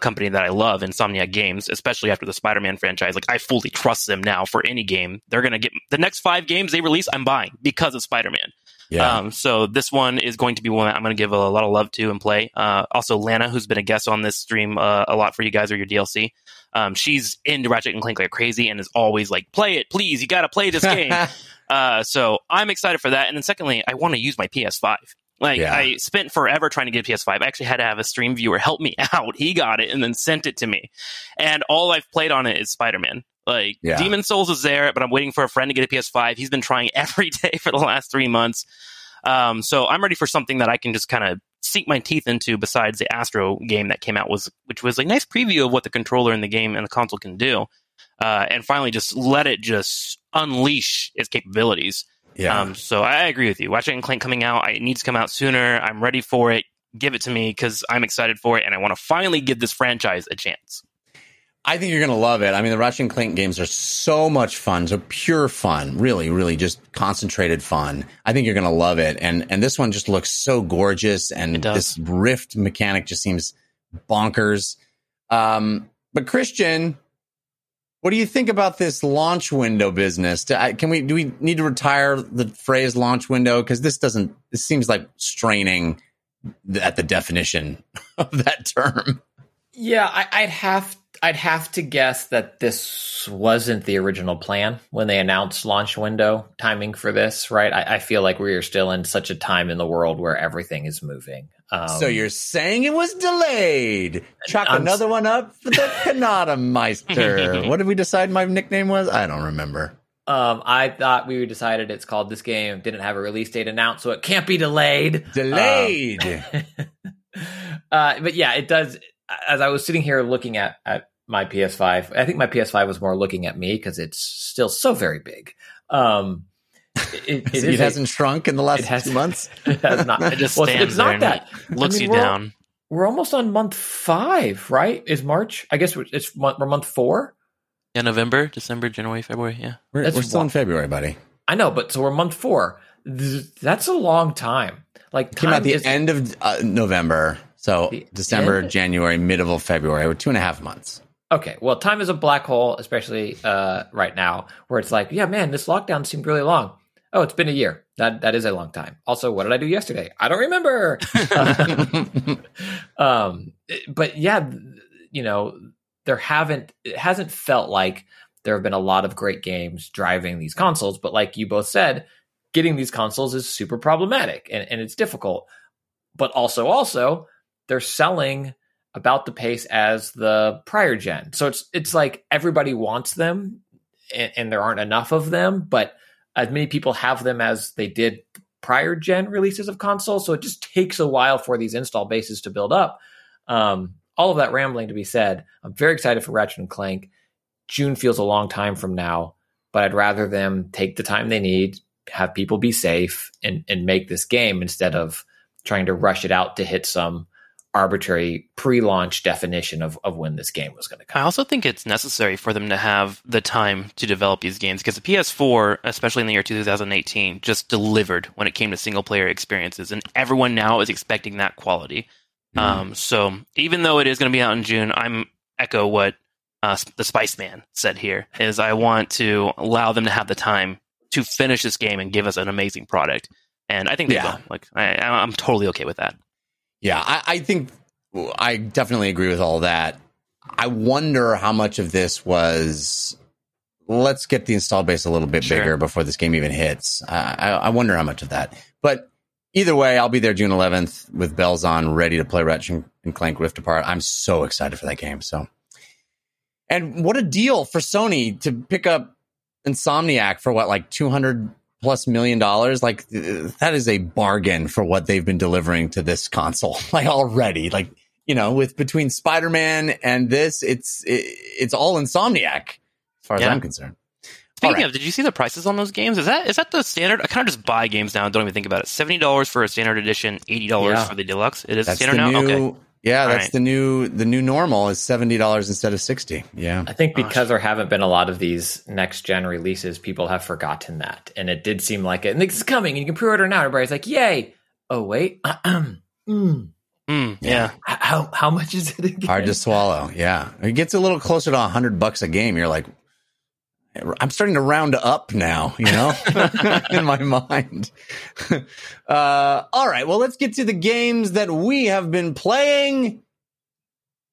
company that I love, Insomniac Games, especially after the Spider-Man franchise. Like, I fully trust them now for any game. They're going to get the next 5 games they release, I'm buying because of Spider-Man. Yeah. So this one is going to be one that I'm going to give a lot of love to and play. Also, Lana, who's been a guest on this stream a lot for you guys or your DLC, she's into Ratchet and Clank like crazy and is always like, play it, please. You got to play this game. So I'm excited for that. And then secondly, I want to use my PS5. Like, yeah. I spent forever trying to get a PS5. I actually had to have a stream viewer help me out. He got it and then sent it to me. And all I've played on it is Spider-Man. Like, yeah. Demon Souls is there, but I'm waiting for a friend to get a PS5. He's been trying every day for the last 3 months. So I'm ready for something that I can just kind of sink my teeth into besides the Astro game that came out, which was a nice preview of what the controller in the game and the console can do. And finally, just let it just unleash its capabilities. Yeah. So I agree with you. Ratchet and Clank coming out, it needs to come out sooner. I'm ready for it. Give it to me because I'm excited for it, and I want to finally give this franchise a chance. I think you're going to love it. I mean, the Ratchet and Clank games are so much fun, so pure fun, really, really just concentrated fun. I think you're going to love it. And this one just looks so gorgeous, and this rift mechanic just seems bonkers. But Christian, what do you think about this launch window business? Do we need to retire the phrase launch window? Because this seems like straining at the definition of that term. Yeah, I'd have to guess that this wasn't the original plan when they announced launch window timing for this, right? I feel like we are still in such a time in the world where everything is moving. So you're saying it was delayed. Chalk another one up for the Cannata Meister. What did we decide my nickname was? I don't remember. I thought we decided it's called this game. Didn't have a release date announced, so it can't be delayed. But yeah, it does. As I was sitting here looking at my PS5, I think my PS5 was more looking at me because it's still so very big. It hasn't shrunk in the last 2 months. It has not. It just stands there and looks you down. We're almost on month 5, right? Is March? I guess we're month 4. Yeah, November, December, January, February. Yeah, we're still in February, buddy. I know, but so we're month 4. That's a long time. Like it came out the end of November, so December, January, mid of February. We're 2.5 months. Okay, well, time is a black hole, especially right now, where it's like, yeah, man, this lockdown seemed really long. Oh, it's been a year. That is a long time. Also, what did I do yesterday? I don't remember. But yeah, you know, it hasn't felt like there have been a lot of great games driving these consoles. But like you both said, getting these consoles is super problematic and it's difficult. But also they're selling about the pace as the prior gen. So it's like everybody wants them and there aren't enough of them, but as many people have them as they did prior gen releases of consoles. So it just takes a while for these install bases to build up. All of that rambling to be said, I'm very excited for Ratchet and Clank. June feels a long time from now, but I'd rather them take the time they need, have people be safe and make this game instead of trying to rush it out to hit some arbitrary pre-launch definition of when this game was going to come. I also think it's necessary for them to have the time to develop these games because the PS4, especially in the year 2018, just delivered when it came to single-player experiences, and everyone now is expecting that quality. Mm. So even though it is going to be out in June, I'm echo what the Spice Man said here, is I want to allow them to have the time to finish this game and give us an amazing product. And I think they will. Like, I'm totally okay with that. Yeah, I think I definitely agree with all that. I wonder how much of this was, let's get the install base a little bit bigger before this game even hits. I wonder how much of that. But either way, I'll be there June 11th with bells on, ready to play Ratchet and Clank Rift Apart. I'm so excited for that game. So, and what a deal for Sony to pick up Insomniac for what, like $200+ million? Like, that is a bargain for what they've been delivering to this console. Like, already, like, you know, with between Spider-Man and this, it's all Insomniac as far as I'm concerned. Speaking of, did you see the prices on those games? Is that the standard? I kind of just buy games now and don't even think about it. $70 for a standard edition, $80 for the deluxe. It is standard now? Okay. Yeah, that's the new normal is $70 instead of $60. Yeah. I think because there haven't been a lot of these next gen releases, people have forgotten that. And it did seem like it. And it's coming and you can pre-order now. Everybody's like, yay. Oh, wait. Yeah. How much is it again? Hard to swallow. Yeah. It gets a little closer to $100 a game. You're like, I'm starting to round up now, you know, in my mind. All right. Well, let's get to the games that we have been playing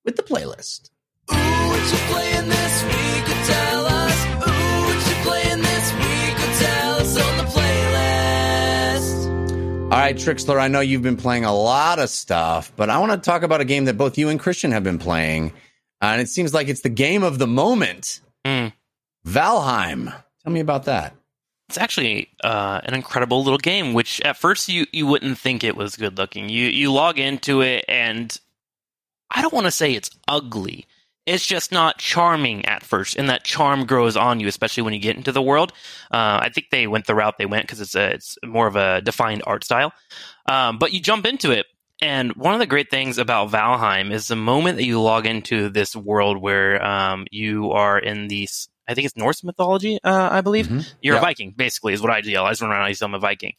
with the playlist. Ooh, what you playing this week? Could tell us. Ooh, what you playing this week? Could tell us on the playlist. All right, Trixler, I know you've been playing a lot of stuff, but I want to talk about a game that both you and Christian have been playing. And it seems like it's the game of the moment. Valheim. Tell me about that. It's actually an incredible little game, which at first you wouldn't think it was good looking. You log into it, and I don't want to say it's ugly. It's just not charming at first, and that charm grows on you, especially when you get into the world. I think they went the route they went because it's more of a defined art style. But you jump into it, and one of the great things about Valheim is the moment that you log into this world where you are in these... I think it's Norse mythology, I believe. Mm-hmm. You're a Viking, basically, is what I yell. I just run around and I'm a Viking.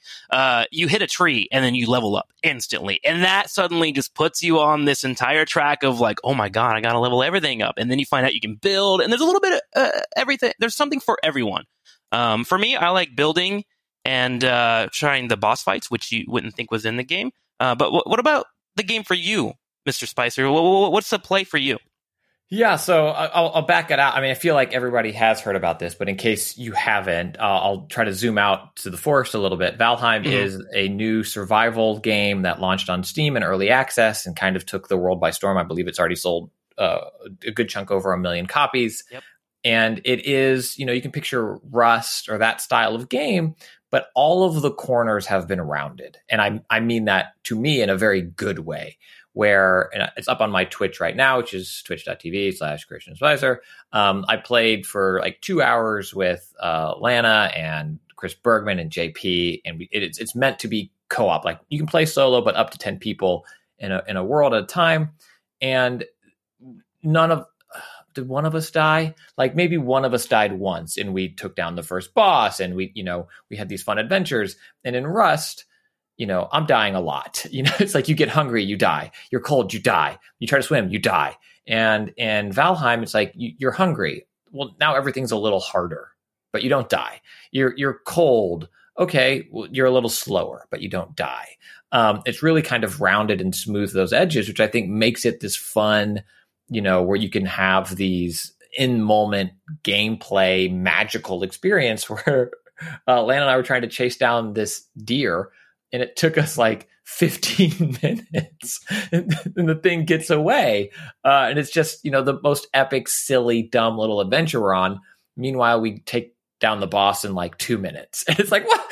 You hit a tree, and then you level up instantly. And that suddenly just puts you on this entire track of, like, oh, my God, I got to level everything up. And then you find out you can build. And there's a little bit of everything. There's something for everyone. For me, I like building and trying the boss fights, which you wouldn't think was in the game. But what about the game for you, Mr. Spicer? What's the play for you? Yeah, so I'll back it out. I mean, I feel like everybody has heard about this, but in case you haven't, I'll try to zoom out to the forest a little bit. Valheim is a new survival game that launched on Steam in early access and kind of took the world by storm. I believe it's already sold a good chunk over 1 million copies. Yep. And it is, you can picture Rust or that style of game, but all of the corners have been rounded. And I mean that to me in a very good way. Where and it's up on my Twitch right now, which is twitch.tv/Christian Spicer. I played for like 2 hours with Lana and Chris Bergman and JP, and it's meant to be co-op. Like you can play solo, but up to 10 people in a world at a time. And did one of us die? Like maybe one of us died once, and we took down the first boss, and we had these fun adventures. And in Rust, I'm dying a lot. It's like you get hungry, you die. You're cold, you die. You try to swim, you die. And in Valheim, it's like you're hungry. Well, now everything's a little harder, but you don't die. You're cold. Okay, well, you're a little slower, but you don't die. It's really kind of rounded and smooth those edges, which I think makes it this fun, where you can have these in-moment gameplay magical experience where Lan and I were trying to chase down this deer. And it took us like 15 minutes and the thing gets away. And it's just, the most epic, silly, dumb little adventure we're on. Meanwhile, we take down the boss in like 2 minutes. And it's like, what?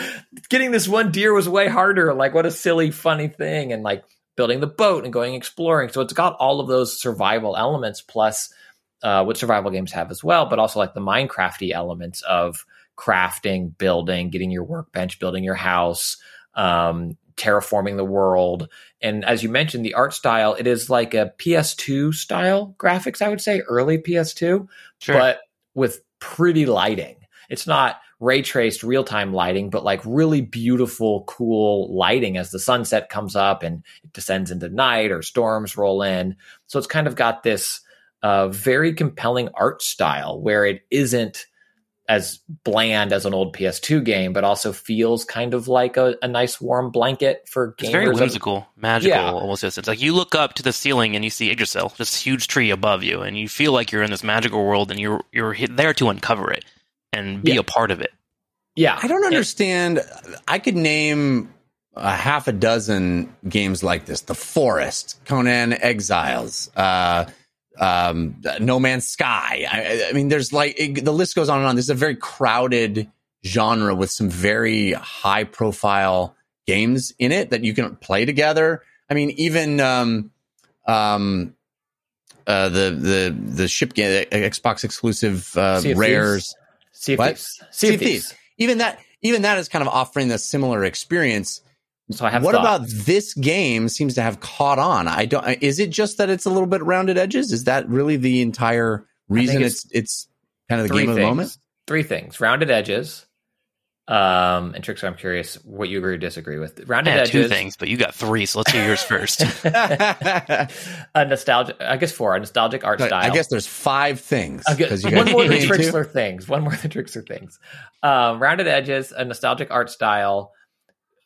Getting this one deer was way harder. Like, what a silly, funny thing. And like building the boat and going exploring. So it's got all of those survival elements plus what survival games have as well, but also like the Minecraft-y elements of crafting, building, getting your workbench, building your house, terraforming the world. And as you mentioned, the art style, it is like a PS2 style graphics, I would say, early PS2, sure. But with pretty lighting. It's not ray traced real time lighting, but like really beautiful, cool lighting as the sunset comes up and it descends into night or storms roll in. So it's kind of got this very compelling art style where it isn't as bland as an old PS2 game, but also feels kind of like a nice warm blanket for gamers. It's very whimsical, magical, almost. It's like you look up to the ceiling and you see Yggdrasil, this huge tree above you, and you feel like you're in this magical world and you're there to uncover it and be a part of it. Yeah. I don't understand. I could name a half a dozen games like this. The Forest, Conan Exiles, No Man's Sky. I mean, there's like the list goes on and on. This is a very crowded genre with some very high profile games in it that you can play together. I mean, even the ship game, Xbox exclusive Rare's Sea of Thieves. Even that is kind of offering a similar experience. So I have what thought about this game seems to have caught on? Is it just that it's a little bit rounded edges? Is that really the entire reason it's kind of the game of the moment? Three things: rounded edges. And Trixer, I'm curious what you agree or disagree with. Rounded edges. Two things, but you got three, so let's hear yours first. A nostalgic art style. I guess there's five things. One more than Trixer things. Rounded edges, a nostalgic art style.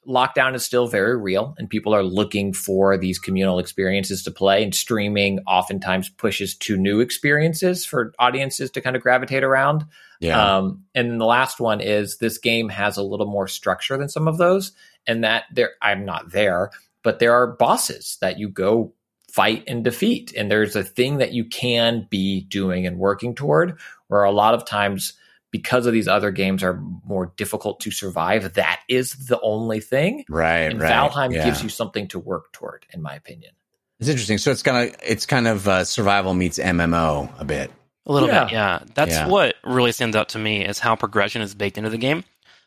Lockdown is still very real, and people are looking for these communal experiences to play, and streaming oftentimes pushes to new experiences for audiences to kind of gravitate around. Yeah. And then the last one is this game has a little more structure than some of those, and that there are bosses that you go fight and defeat, and there's a thing that you can be doing and working toward, where a lot of times, because of these other games are more difficult to survive, that is the only thing. Right. And Valheim gives you something to work toward, in my opinion. It's interesting. So it's kind of survival meets MMO a bit. A little bit, yeah. That's what really stands out to me is how progression is baked into the game.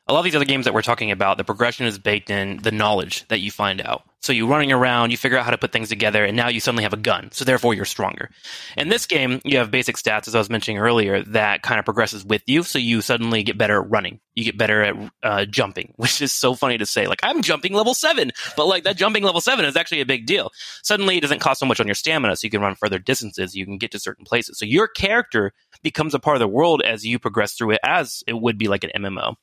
A lot of these other games that we're talking about, the progression is baked in the knowledge that you find out. So you're running around, you figure out how to put things together, and now you suddenly have a gun. So therefore, you're stronger. In this game, you have basic stats, as I was mentioning earlier, that kind of progresses with you. So you suddenly get better at running. You get better at jumping, which is so funny to say. Like, I'm jumping level 7. But like that jumping level 7 is actually a big deal. Suddenly, it doesn't cost so much on your stamina. So you can run further distances. You can get to certain places. So your character becomes a part of the world as you progress through it, as it would be like an MMO.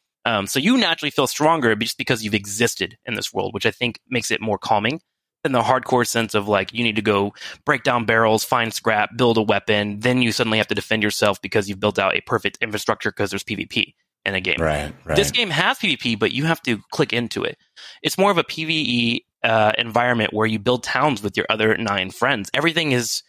So you naturally feel stronger just because you've existed in this world, which I think makes it more calming than the hardcore sense of like, you need to go break down barrels, find scrap, build a weapon. Then you suddenly have to defend yourself because you've built out a perfect infrastructure because there's PvP in a game. Right. This game has PvP, but you have to click into it. It's more of a PvE environment where you build towns with your other 9 friends. Everything is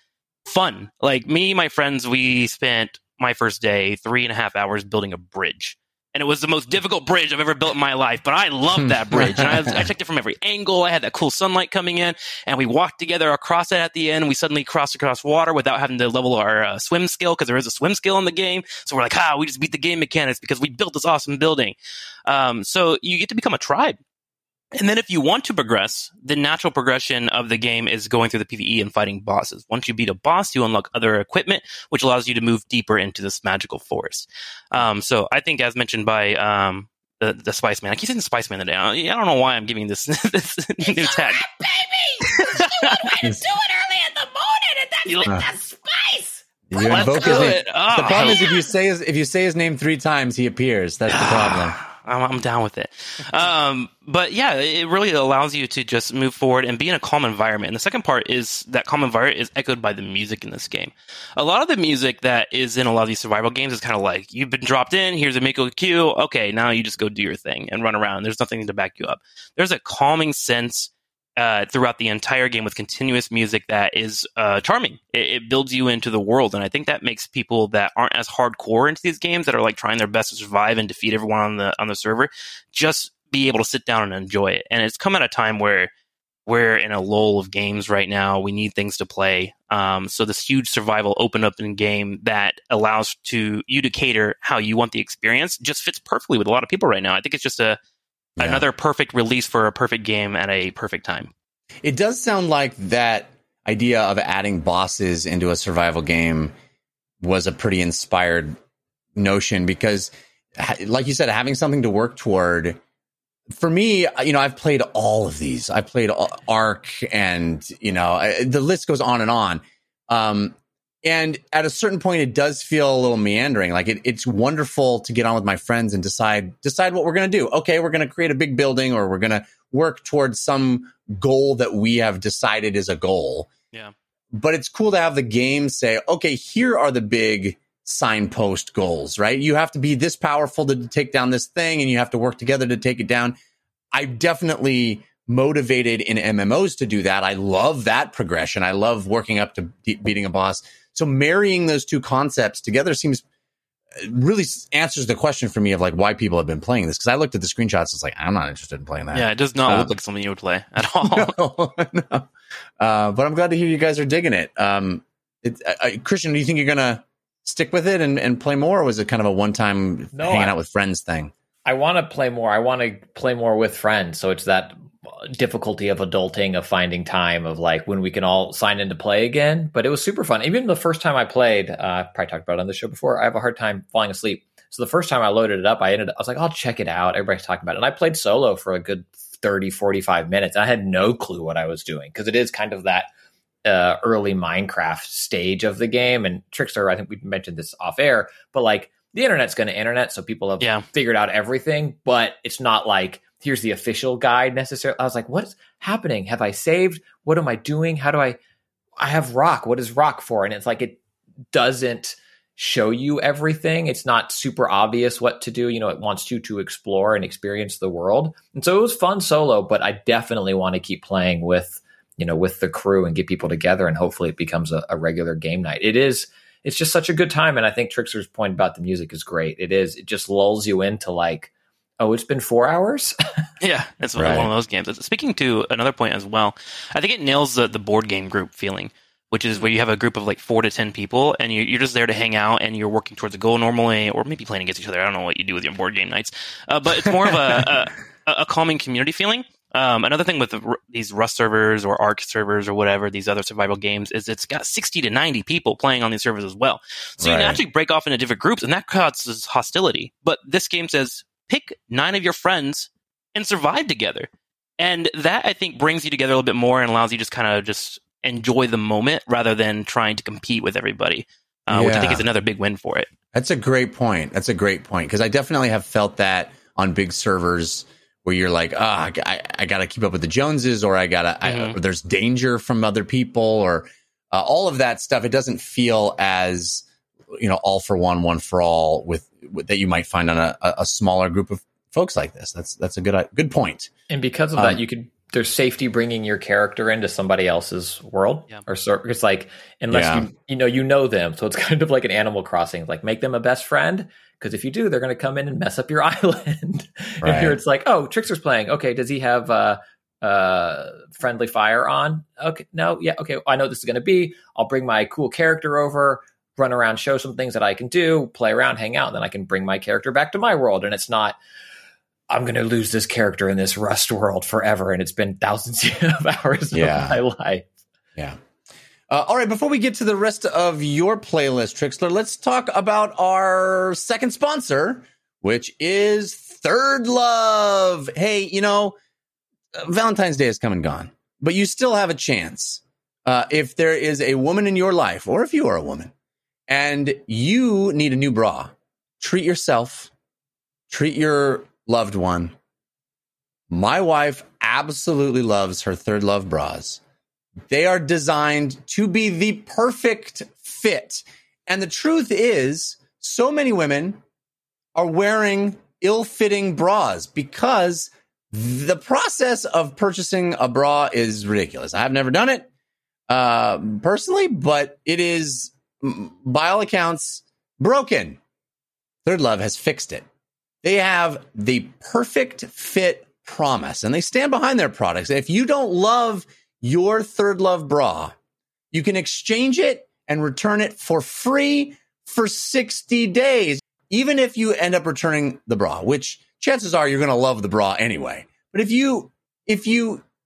fun. Like me, my friends, we spent my first day 3.5 hours building a bridge. And it was the most difficult bridge I've ever built in my life. But I loved that bridge. And I checked it from every angle. I had that cool sunlight coming in. And we walked together across it at the end. We suddenly crossed across water without having to level our swim skill, because there is a swim skill in the game. So we're like, we just beat the game mechanics because we built this awesome building. So you get to become a tribe. And then if you want to progress, the natural progression of the game is going through the PvE and fighting bosses. Once you beat a boss, you unlock other equipment, which allows you to move deeper into this magical forest. So I think, as mentioned by the Spice Man, I keep saying the Spice Man today. I don't know why I'm giving this new tag. It's baby! You want me to do it early in the morning, and that's the spice! You invoke his name. Oh. The problem is if you say his name 3 times, he appears. That's the problem. I'm down with it. But yeah, it really allows you to just move forward and be in a calm environment. And the second part is that calm environment is echoed by the music in this game. A lot of the music that is in a lot of these survival games is kind of like, you've been dropped in, here's a Miko Q, okay, now you just go do your thing and run around. There's nothing to back you up. There's a calming sense throughout the entire game with continuous music that is charming. It builds you into the world, and I think that makes people that aren't as hardcore into these games, that are like trying their best to survive and defeat everyone on the server, just be able to sit down and enjoy it. And it's come at a time where we're in a lull of games right now. We need things to play. So this huge survival open game that allows you to cater how you want the experience just fits perfectly with a lot of people right now. I think it's just another perfect release for a perfect game at a perfect time. It does sound like that idea of adding bosses into a survival game was a pretty inspired notion, because like you said, having something to work toward. For me, you know, I've played all of these. I played Ark, and you know, the list goes on and on. And at a certain point, it does feel a little meandering. Like it's wonderful to get on with my friends and decide what we're going to do. Okay, we're going to create a big building, or we're going to work towards some goal that we have decided is a goal. Yeah. But it's cool to have the game say, okay, here are the big signpost goals, right? You have to be this powerful to take down this thing, and you have to work together to take it down. I'm definitely motivated in MMOs to do that. I love that progression. I love working up to beating a boss. So marrying those two concepts together seems really answers the question for me of like why people have been playing this. Because I looked at the screenshots, it's like I'm not interested in playing that. Yeah, it does not look like something you would play at all. No. But I'm glad to hear you guys are digging it. Christian, do you think you're gonna stick with it and play more, or was it kind of a one-time hanging out with friends thing? I want to play more. I want to play more with friends. So it's that difficulty of adulting, of finding time, of like when we can all sign in to play again. But it was super fun. Even the first time I played, I've probably talked about it on the show before, I have a hard time falling asleep. So the first time I loaded it up, I was like, I'll check it out. Everybody's talking about it. And I played solo for a good 30, 45 minutes. I had no clue what I was doing because it is kind of that early Minecraft stage of the game. And Trickster, I think we mentioned this off air, but like the internet's going to internet. So people have figured out everything, but it's not like, here's the official guide necessarily. I was like, what's happening? Have I saved? What am I doing? How do I have rock. What is rock for? And it's like, it doesn't show you everything. It's not super obvious what to do. You know, it wants you to explore and experience the world. And so it was fun solo, but I definitely want to keep playing with, you know, with the crew and get people together. And hopefully it becomes a regular game night. It's just such a good time. And I think Trickster's point about the music is great. It just lulls you into like, oh, it's been 4 hours? Yeah, it's one of those games. Speaking to another point as well, I think it nails the board game group feeling, which is where you have a group of like 4 to 10 people, and you're just there to hang out, and you're working towards a goal normally, or maybe playing against each other. I don't know what you do with your board game nights. But it's more of a calming community feeling. Another thing with these Rust servers or Ark servers or whatever, these other survival games, is it's got 60 to 90 people playing on these servers as well. So you can actually break off into different groups, and that causes hostility. But this game says, pick 9 of your friends and survive together. And that, I think, brings you together a little bit more and allows you just kind of just enjoy the moment rather than trying to compete with everybody, which I think is another big win for it. That's a great point. Because I definitely have felt that on big servers where you're like, I got to keep up with the Joneses, or or there's danger from other people, or all of that stuff. It doesn't feel as, you know, all for one, one for all with that you might find on a smaller group of folks like this. That's a good point. And because of that, there's safety bringing your character into somebody else's world or it's like, unless you know them. So it's kind of like an Animal Crossing, like make them a best friend. Cause if you do, they're going to come in and mess up your island. Right. And here it's like, oh, Trickster's playing. Okay. Does he have friendly fire on? Okay. No. Yeah. Okay. I know what this is going to be. I'll bring my cool character over, run around, show some things that I can do, play around, hang out, and then I can bring my character back to my world. And it's not, I'm going to lose this character in this Rust world forever, and it's been thousands of hours of my life. Yeah. All right, before we get to the rest of your playlist, Trickster, let's talk about our second sponsor, which is Third Love. Hey, you know, Valentine's Day has come and gone, but you still have a chance. If there is a woman in your life, or if you are a woman, and you need a new bra, treat yourself, treat your loved one. My wife absolutely loves her Third Love bras. They are designed to be the perfect fit. And the truth is, so many women are wearing ill-fitting bras because the process of purchasing a bra is ridiculous. I've never done it personally, but it is, by all accounts, broken. Third Love has fixed it. They have the perfect fit promise, and they stand behind their products. If you don't love your Third Love bra, you can exchange it and return it for free for 60 days, even if you end up returning the bra, which chances are you're going to love the bra anyway. But if you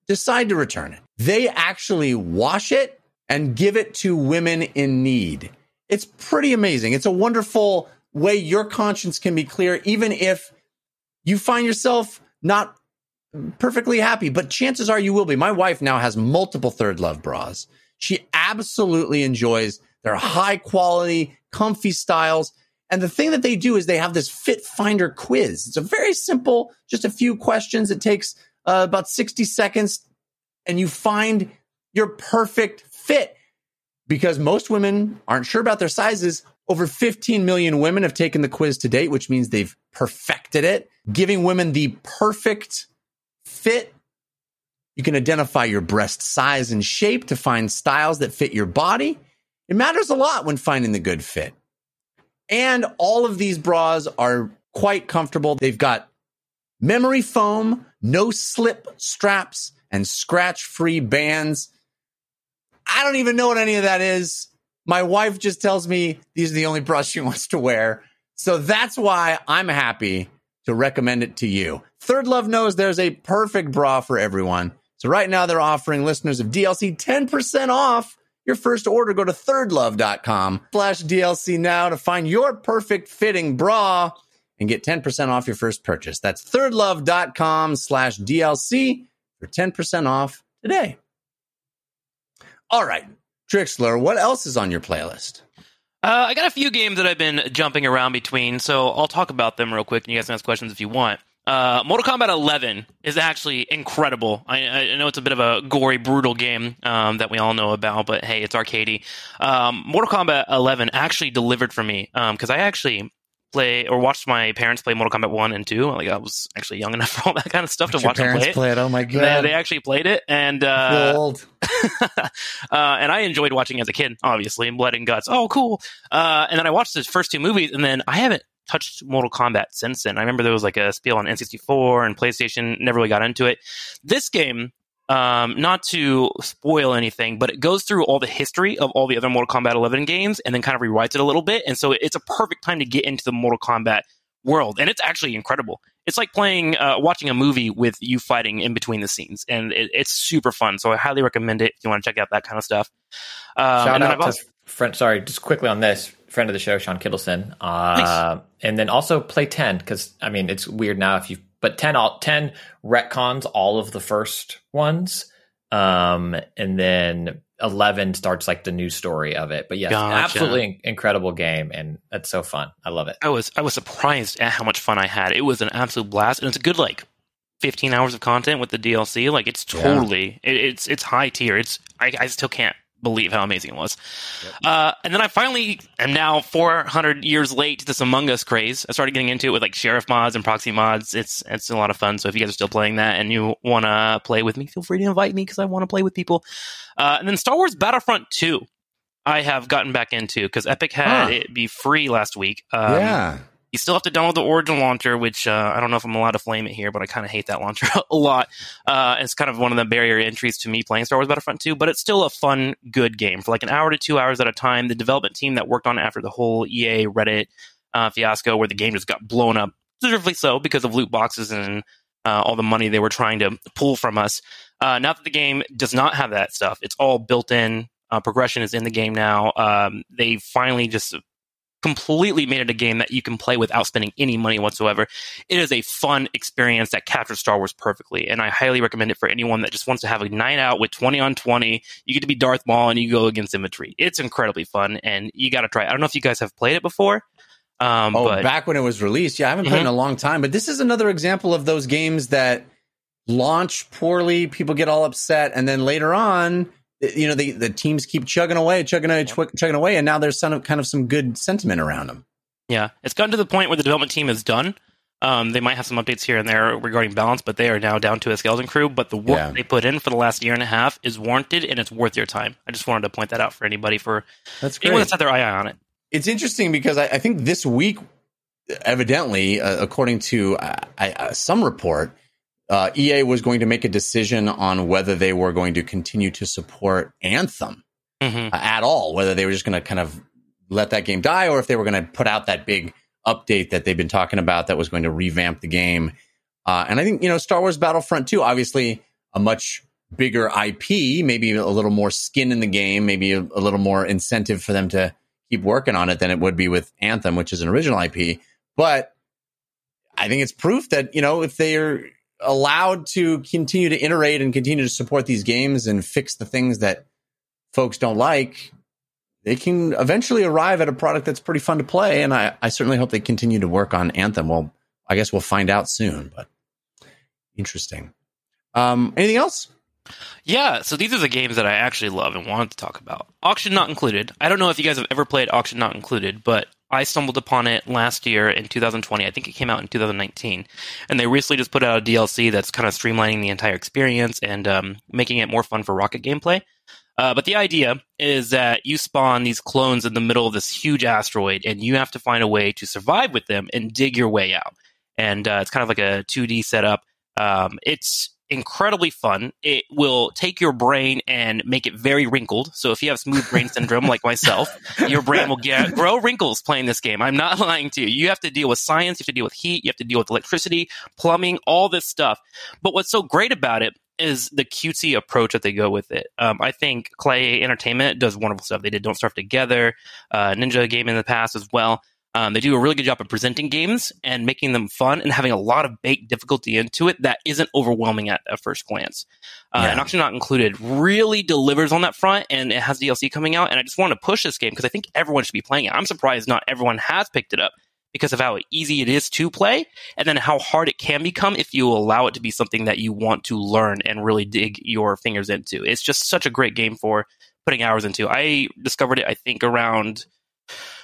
decide to return it, they actually wash it and give it to women in need. It's pretty amazing. It's a wonderful way your conscience can be clear, even if you find yourself not perfectly happy, but chances are you will be. My wife now has multiple Third Love bras. She absolutely enjoys their high quality, comfy styles. And the thing that they do is they have this Fit Finder quiz. It's a very simple, just a few questions. It takes about 60 seconds, and you find your perfect fit, because most women aren't sure about their sizes. Over 15 million women have taken the quiz to date, which means they've perfected it, giving women the perfect fit. You can identify your breast size and shape to find styles that fit your body. It matters a lot when finding the good fit. And all of these bras are quite comfortable. They've got memory foam, no slip straps, and scratch-free bands. I don't even know what any of that is. My wife just tells me these are the only bras she wants to wear. So that's why I'm happy to recommend it to you. Third Love knows there's a perfect bra for everyone. So right now they're offering listeners of DLC 10% off your first order. Go to thirdlove.com/DLC now to find your perfect fitting bra and get 10% off your first purchase. That's thirdlove.com/DLC for 10% off today. All right, Trixler, what else is on your playlist? I got a few games that I've been jumping around between, so I'll talk about them real quick, and you guys can ask questions if you want. Mortal Kombat 11 is actually incredible. I know it's a bit of a gory, brutal game that we all know about, but hey, it's arcadey. Mortal Kombat 11 actually delivered for me, because I actually play or watched my parents play Mortal Kombat 1 and 2. Like, I was actually young enough for all that kind of stuff to watch them play it. Oh my God. They actually played it. And and I enjoyed watching it as a kid, obviously, in Blood and Guts. Oh, cool. And then I watched the first two movies, and then I haven't touched Mortal Kombat since then. I remember there was like a spiel on N64 and PlayStation. Never really got into it. This game, not to spoil anything, but it goes through all the history of all the other Mortal Kombat 11 games and then kind of rewrites it a little bit. And so it's a perfect time to get into the Mortal Kombat world. And it's actually incredible. It's like playing, watching a movie with you fighting in between the scenes. And it's super fun. So I highly recommend it if you want to check out that kind of stuff. Just quickly on this, friend of the show, Sean Kittleson. Nice. And then also play 10, because, I mean, it's weird now if you... But 10 retcons all of the first ones, and then 11 starts like the new story of it. But yes, Absolutely incredible game, and it's so fun. I love it. I was surprised at how much fun I had. It was an absolute blast, and it's a good 15 hours of content with the DLC. Like, it's totally it's high tier. I still can't believe how amazing it was. And then I finally am now 400 years late to this Among Us craze. I started getting into it with sheriff mods and proxy mods. It's a lot of fun. So if you guys are still playing that and you want to play with me, feel free to invite me because I want to play with people. And then Star Wars Battlefront 2 I have gotten back into because Epic had it be free last week. You still have to download the Origin launcher, which I don't know if I'm allowed to flame it here, but I kind of hate that launcher a lot. It's kind of one of the barrier entries to me playing Star Wars Battlefront 2, but it's still a fun, good game for an hour to 2 hours at a time. The development team that worked on it after the whole EA Reddit fiasco where the game just got blown up, deservedly so, because of loot boxes and all the money they were trying to pull from us. Now that the game does not have that stuff, it's all built in. Progression is in the game now. They finally just... completely made it a game that you can play without spending any money whatsoever. It is a fun experience that captures Star Wars perfectly, and I highly recommend it for anyone that just wants to have a night out with 20 on 20. You get to be Darth Maul, and you go against Symmetry. It's incredibly fun, and you got to try it. I don't know if you guys have played it before. Back when it was released. Yeah, I haven't played it in a long time, but this is another example of those games that launch poorly, people get all upset, and then later on... You know, the teams keep chugging away, and now there's some good sentiment around them. Yeah, it's gotten to the point where the development team is done. They might have some updates here and there regarding balance, but they are now down to a skeleton crew. But the work they put in for the last year and a half is warranted, and it's worth your time. I just wanted to point that out for anybody anyone that's had their eye on it. It's interesting because I think this week, evidently, according to some report, EA was going to make a decision on whether they were going to continue to support Anthem at all, whether they were just going to kind of let that game die or if they were going to put out that big update that they've been talking about that was going to revamp the game. And I think, Star Wars Battlefront 2, obviously a much bigger IP, maybe a little more skin in the game, maybe a little more incentive for them to keep working on it than it would be with Anthem, which is an original IP. But I think it's proof that, if they are... allowed to continue to iterate and continue to support these games and fix the things that folks don't like, they can eventually arrive at a product that's pretty fun to play. And I certainly hope they continue to work on Anthem. Well, I guess we'll find out soon, but interesting. Anything else? Yeah, so these are the games that I actually love and wanted to talk about. Oxygen Not Included. I don't know if you guys have ever played Oxygen Not Included, but I stumbled upon it last year in 2020. I think it came out in 2019. And they recently just put out a DLC that's kind of streamlining the entire experience and making it more fun for rocket gameplay. But the idea is that you spawn these clones in the middle of this huge asteroid, and you have to find a way to survive with them and dig your way out. And it's kind of like a 2D setup. It's incredibly fun. It will take your brain and make it very wrinkled. So if you have smooth brain syndrome like myself, your brain will grow wrinkles playing this game. I'm not lying to you. You have to deal with science, you have to deal with heat, you have to deal with electricity, plumbing, all this stuff. But what's so great about it is the cutesy approach that they go with it. I think Clay Entertainment does wonderful stuff. They did Don't Starve Together, Ninja Game in the past as well. They do a really good job of presenting games and making them fun and having a lot of baked difficulty into it that isn't overwhelming at first glance. And Oxygen Not Included really delivers on that front, and it has DLC coming out. And I just want to push this game because I think everyone should be playing it. I'm surprised not everyone has picked it up because of how easy it is to play and then how hard it can become if you allow it to be something that you want to learn and really dig your fingers into. It's just such a great game for putting hours into. I discovered it, I think, around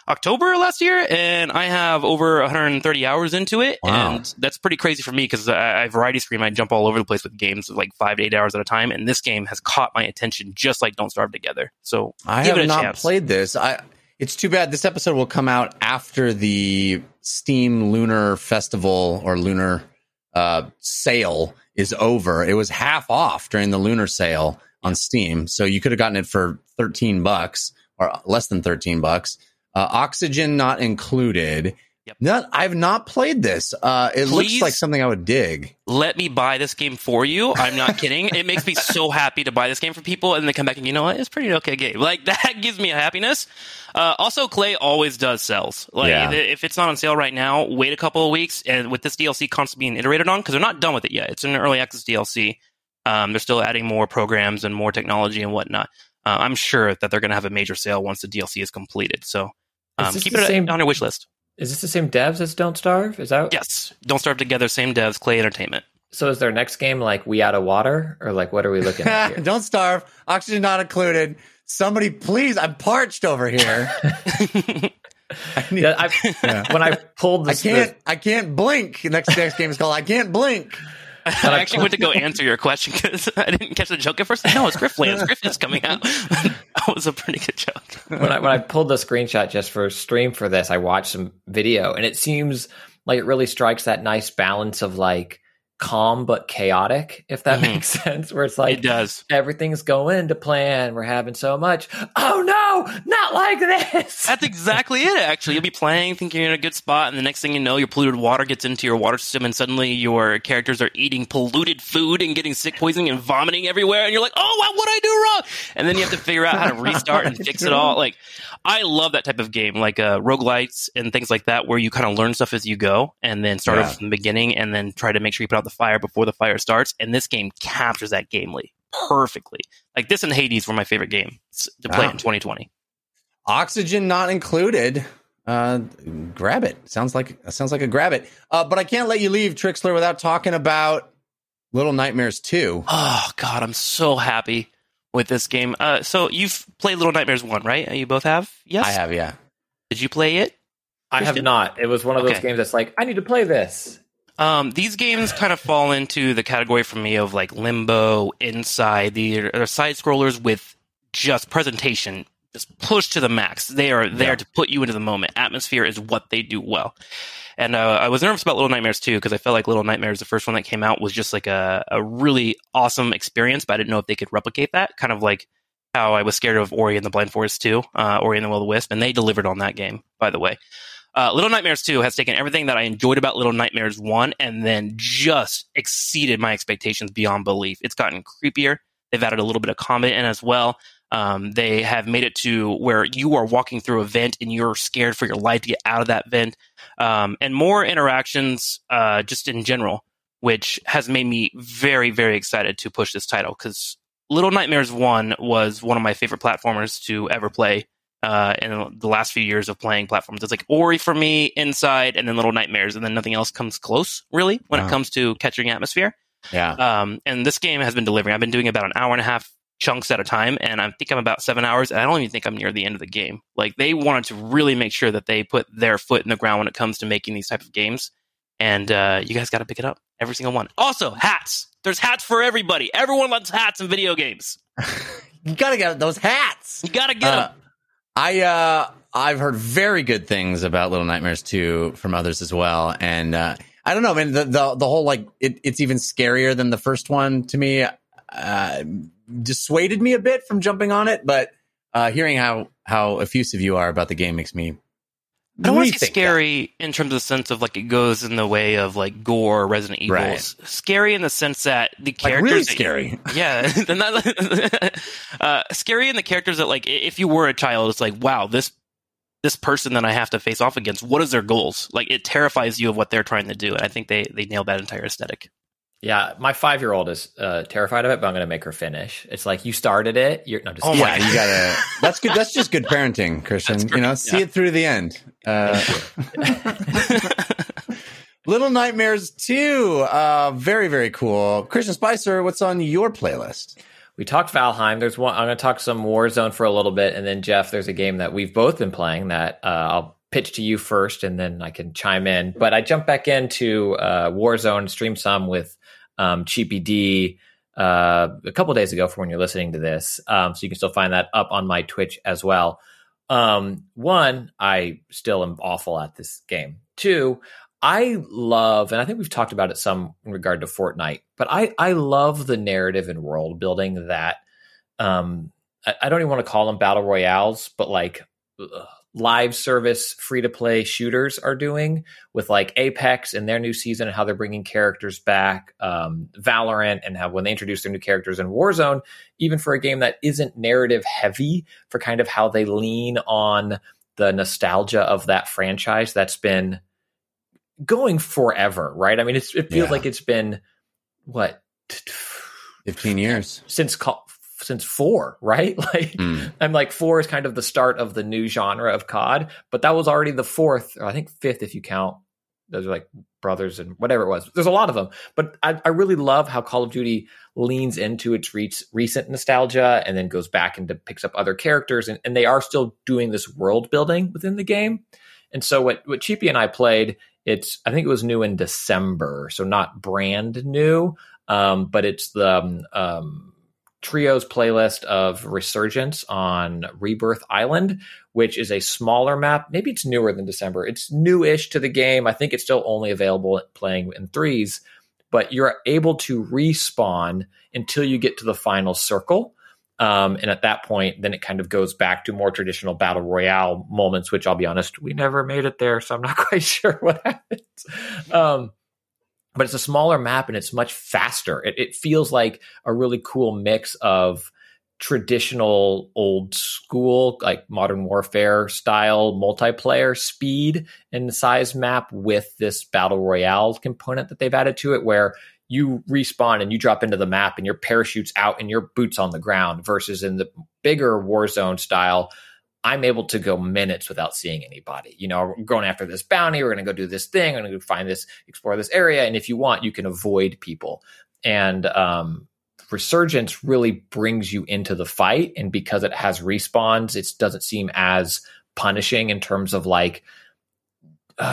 October last year, and I have over 130 hours into it. Wow. And that's pretty crazy for me because I variety stream. I jump all over the place with games like 5 to 8 hours at a time, and this game has caught my attention just like Don't Starve Together. So I have not played this. It's too bad. This episode will come out after the Steam Lunar Festival or Lunar sale is over. It was half off during the Lunar sale on Steam, so you could have gotten it for $13 or less than $13. Oxygen Not Included. Yep. I've not played this. It looks like something I would dig. Let me buy this game for you. I'm not kidding. It makes me so happy to buy this game for people, and they come back and, you know what, it's a pretty okay game. Like, that gives me a happiness. Also, Clay always does sales. Like, if it's not on sale right now, wait a couple of weeks, and with this DLC constantly being iterated on, because they're not done with it yet. It's an early access DLC. They're still adding more programs and more technology and whatnot. I'm sure that they're going to have a major sale once the DLC is completed, so... keep it on your wish list. Is this the same devs as Don't Starve? Is that yes? Don't Starve Together, same devs, Clay Entertainment. So is their next game like We Out of Water, or like what are we looking at here? Don't Starve, Oxygen Not Included. Somebody, please! I'm parched over here. When I pulled, I can't blink. Next game is called I Can't Blink. I actually went to go answer your question because I didn't catch the joke at first. No, it's Grifflands. Griffin's coming out. That was a pretty good joke. When I pulled the screenshot just for stream for this, I watched some video, and it seems like it really strikes that nice balance of like calm but chaotic, if that makes sense, where it's like it does. Everything's going to plan. We're having so much. Oh, no, not like this. That's exactly it, actually. You'll be playing, thinking you're in a good spot, and the next thing you know, your polluted water gets into your water system, and suddenly your characters are eating polluted food and getting sick, poisoning, and vomiting everywhere, and you're like, oh, what would I do wrong? And then you have to figure out how to restart and fix it all. Like, I love that type of game, like roguelites and things like that, where you kind of learn stuff as you go, and then start off from the beginning, and then try to make sure you put out the fire before the fire starts, and this game captures that gamely perfectly. Like, this and Hades were my favorite game to play in 2020. Oxygen Not Included. Grab it. Sounds like a grab it. But I can't let you leave, Trixler, without talking about Little Nightmares 2. Oh God, I'm so happy with this game. So you've played Little Nightmares 1, right? You both have? Yes, I have. Yeah. Did you play it? I have not. It was one of those games that's like, I need to play this. These games kind of fall into the category for me of like Limbo, Inside. These are side scrollers with just presentation, just pushed to the max. They are there to put you into the moment. Atmosphere is what they do well. And I was nervous about Little Nightmares 2 because I felt like Little Nightmares, the first one that came out, was just like a really awesome experience, but I didn't know if they could replicate that. Kind of like how I was scared of Ori and the Blind Forest 2, Ori and the Will of the Wisp, and they delivered on that game, by the way. Little Nightmares 2 has taken everything that I enjoyed about Little Nightmares 1 and then just exceeded my expectations beyond belief. It's gotten creepier. They've added a little bit of combat in as well. They have made it to where you are walking through a vent and you're scared for your life to get out of that vent. And more interactions just in general, which has made me very, very excited to push this title because Little Nightmares 1 was one of my favorite platformers to ever play. In the last few years of playing platforms, it's like Ori for me, Inside, and then Little Nightmares, and then nothing else comes close, really, when it comes to catching atmosphere. And this game has been delivering. I've been doing about an hour and a half chunks at a time, and I think I'm about 7 hours, and I don't even think I'm near the end of the game. Like, they wanted to really make sure that they put their foot in the ground when it comes to making these types of games, and you guys got to pick it up. Every single one. Also, hats. There's hats for everybody. Everyone loves hats in video games. You got to get those hats. You got to get them. I've heard very good things about Little Nightmares 2 from others as well, and I don't know, man, the whole, like, it's even scarier than the first one to me. Dissuaded me a bit from jumping on it, but hearing how effusive you are about the game makes me... I don't want to say scary in terms of the sense of, like, it goes in the way of, like, gore, Resident Evil. Right. Scary in the sense that the characters... Like, really scary. Scary in the characters that, like, if you were a child, it's like, wow, this person that I have to face off against, what is their goals? Like, it terrifies you of what they're trying to do, and I think they nailed that entire aesthetic. Yeah, my 5-year-old is terrified of it, but I'm going to make her finish. It's like, you started it. You gotta. That's good. That's just good parenting, Christian. You know, see it through the end. Little Nightmares 2, very, very cool. Christian Spicer, what's on your playlist? We talked Valheim. There's one. I'm going to talk some Warzone for a little bit, and then Jeff, there's a game that we've both been playing that I'll pitch to you first, and then I can chime in. But I jumped back into Warzone, streamed some with Cheapy D a couple days ago from when you're listening to this, so you can still find that up on my Twitch as well. One, I still am awful at this game. Two, I love, and I think we've talked about it some in regard to Fortnite, but I love the narrative and world building that I don't even want to call them battle royales, but like live service free-to-play shooters are doing with like Apex and their new season and how they're bringing characters back, Valorant, and how when they introduce their new characters in Warzone, even for a game that isn't narrative heavy, for kind of how they lean on the nostalgia of that franchise that's been going forever, right? I mean, it feels like it's been, what? 15 years. Since 4, right? Like, I'm like, 4 is kind of the start of the new genre of COD, but that was already the 4th, or I think 5th if you count. Those are like brothers and whatever it was. There's a lot of them, but I really love how Call of Duty leans into its recent nostalgia and then goes back and picks up other characters, and they are still doing this world building within the game. And so what Cheapy and I played, I think it was new in December, so not brand new, but it's the Trio's playlist of Resurgence on Rebirth Island, which is a smaller map. Maybe it's newer than December. It's new-ish to the game. I think it's still only available playing in 3s, but you're able to respawn until you get to the final circle. And at that point, then it kind of goes back to more traditional battle royale moments, which I'll be honest, we never made it there, so I'm not quite sure what happens. But it's a smaller map and it's much faster. It feels like a really cool mix of traditional old school, like Modern Warfare style multiplayer speed and size map with this battle royale component that they've added to it, where you respawn and you drop into the map and your parachute's out and your boots on the ground, versus in the bigger Warzone style, I'm able to go minutes without seeing anybody. You know, we're going after this bounty. We're going to go do this thing. I'm going to go find this, explore this area. And if you want, you can avoid people. And Resurgence really brings you into the fight. And because it has respawns, it doesn't seem as punishing in terms of like,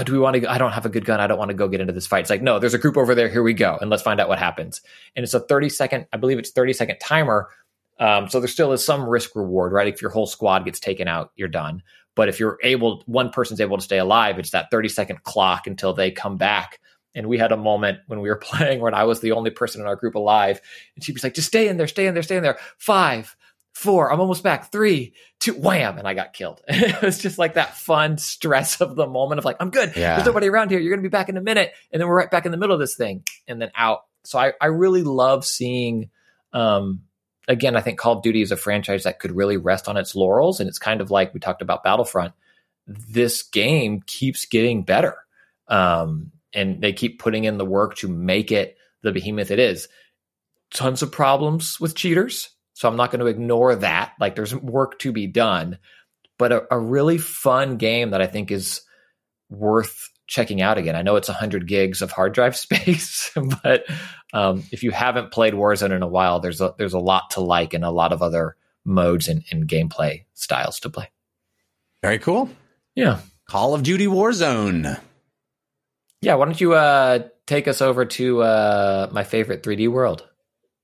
do we want to, I don't have a good gun. I don't want to go get into this fight. It's like, no, there's a group over there. Here we go. And let's find out what happens. And it's a 30-second timer. So there still is some risk reward, right? If your whole squad gets taken out, you're done. But if one person's able to stay alive, it's that 30-second clock until they come back. And we had a moment when we were playing when I was the only person in our group alive. And she was like, just stay in there. 5, 4, I'm almost back. 3, 2, wham. And I got killed. It was just like that fun stress of the moment of like, I'm good. Yeah. There's nobody around here. You're going to be back in a minute. And then we're right back in the middle of this thing and then out. So I really love seeing, again, I think Call of Duty is a franchise that could really rest on its laurels. And it's kind of like we talked about Battlefront. This game keeps getting better. And they keep putting in the work to make it the behemoth it is. Tons of problems with cheaters. So I'm not going to ignore that. Like, there's work to be done. But a really fun game that I think is worth checking out again. I know it's 100 gigs of hard drive space, but If you haven't played Warzone in a while, there's a lot to like and a lot of other modes and gameplay styles to play. Very cool. Yeah. Call of Duty Warzone. Yeah. Why don't you take us over to my favorite 3D world?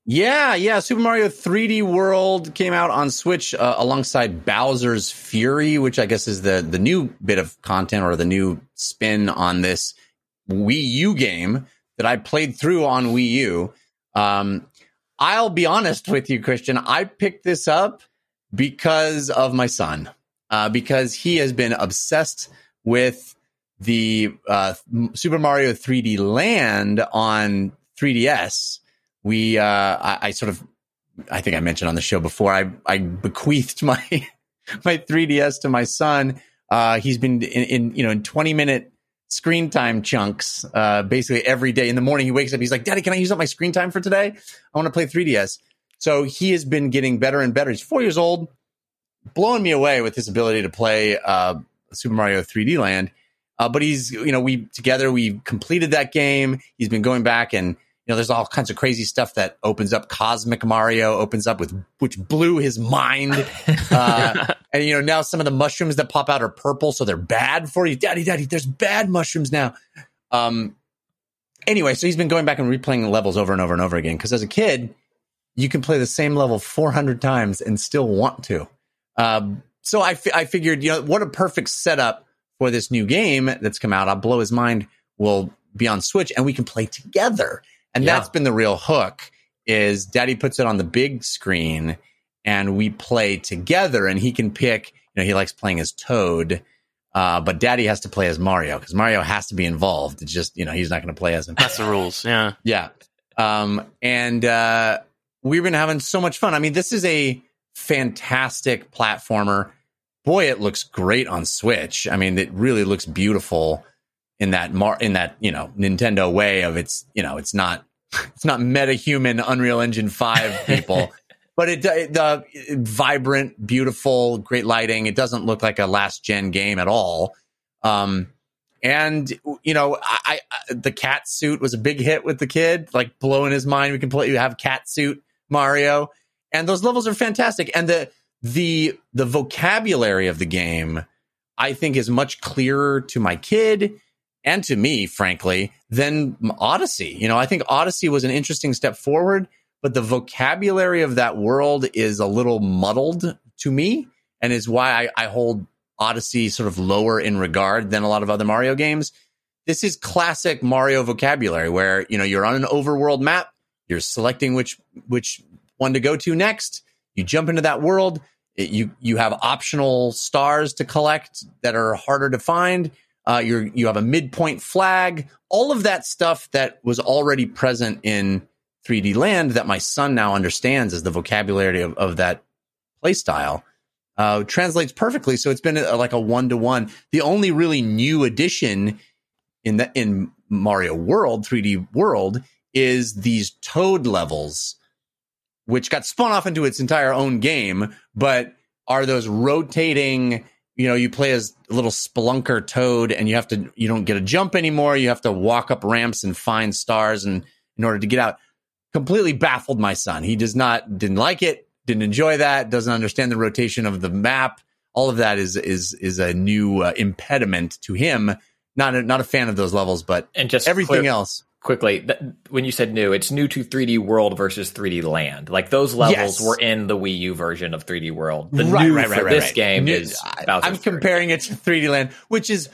Yeah. Super Mario 3D World came out on Switch alongside Bowser's Fury, which I guess is the new bit of content or the new spin on this Wii U game that I played through on Wii U. I'll be honest with you, Christian. I picked this up because of my son, because he has been obsessed with the Super Mario 3D Land on 3DS. I think I mentioned on the show before, I bequeathed my 3DS to my son. He's been in 20 minute screen time chunks, basically every day. In the morning, he wakes up, he's like, Daddy, can I use up my screen time for today? I want to play 3DS. So he has been getting better and better. He's 4 years old, blowing me away with his ability to play Super Mario 3D Land. But we completed that game. He's been going back and, there's all kinds of crazy stuff that opens up. Cosmic Mario opens up, which blew his mind. And, now some of the mushrooms that pop out are purple, so they're bad for you. Daddy, there's bad mushrooms now. Anyway, so he's been going back and replaying the levels over and over and over again. Because as a kid, you can play the same level 400 times and still want to. So I figured, what a perfect setup for this new game that's come out. I'll blow his mind. We'll be on Switch, and we can play together. And that's been the real hook, is Daddy puts it on the big screen and we play together, and he can pick, he likes playing as Toad, but Daddy has to play as Mario because Mario has to be involved. It's just, he's not going to play as him. That's the rules. Yeah. Yeah. And we've been having so much fun. I mean, this is a fantastic platformer. Boy, it looks great on Switch. I mean, it really looks beautiful. In that Nintendo way of it's not metahuman Unreal Engine 5 people, but it vibrant, beautiful, great lighting. It doesn't look like a last gen game at all. I the cat suit was a big hit with the kid, like blowing his mind. We can play. You have cat suit Mario, and those levels are fantastic. And the vocabulary of the game, I think, is much clearer to my kid and to me, frankly, than Odyssey. I think Odyssey was an interesting step forward, but the vocabulary of that world is a little muddled to me, and is why I hold Odyssey sort of lower in regard than a lot of other Mario games. This is classic Mario vocabulary where, you're on an overworld map, you're selecting which one to go to next, you jump into that world, you have optional stars to collect that are harder to find. You have a midpoint flag, all of that stuff that was already present in 3D Land that my son now understands as the vocabulary of that play style, translates perfectly. So it's been like a 1-to-1. The only really new addition in Mario World, 3D World, is these Toad levels, which got spun off into its entire own game, but are those rotating, you play as a little spelunker Toad, and you don't get a jump anymore. You have to walk up ramps and find stars and in order to get out. Completely baffled my son. He didn't like it, didn't enjoy that, doesn't understand the rotation of the map. All of that is a new impediment to him. Not a fan of those levels, but and just everything else. Quickly, when you said new, it's new to 3D World versus 3D Land. Like those levels were in the Wii U version of 3D World. The new for this game is Bowser's. I'm comparing it to 3D Land, which is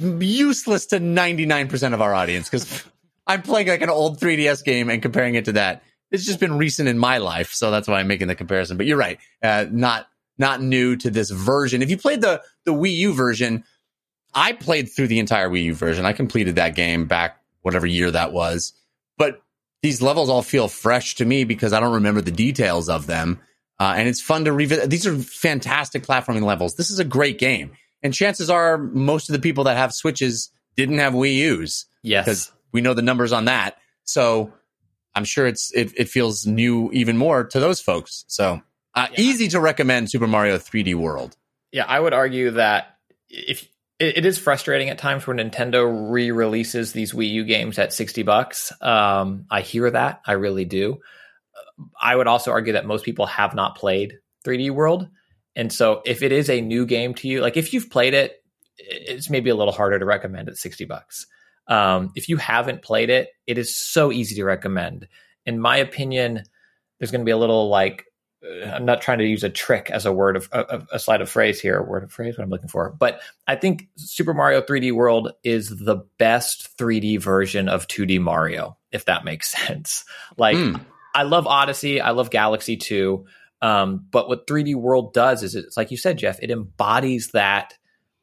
useless to 99% of our audience because I'm playing like an old 3DS game and comparing it to that. It's just been recent in my life, so that's why I'm making the comparison. But you're right, not new to this version. If you played the Wii U version, I played through the entire Wii U version. I completed that game back whatever year that was. But these levels all feel fresh to me because I don't remember the details of them. And it's fun to revisit. These are fantastic platforming levels. This is a great game. And chances are most of the people that have Switches didn't have Wii U's. Yes. Because we know the numbers on that. So I'm sure it feels new even more to those folks. So easy to recommend Super Mario 3D World. Yeah, I would argue that if It is frustrating at times when Nintendo re-releases these Wii U games at $60. I hear that. I really do. I would also argue that most people have not played 3D World. And so if it is a new game to you, like if you've played it, it's maybe a little harder to recommend at $60. If you haven't played it, it is so easy to recommend. In my opinion, there's going to be a little like, I'm not trying to use a trick as a word of a slide of phrase here, word of phrase, what I'm looking for. But I think Super Mario 3D World is the best 3D version of 2D Mario, if that makes sense. Like I love Odyssey. I love Galaxy 2. But what 3D World does is it's like you said, Jeff, it embodies that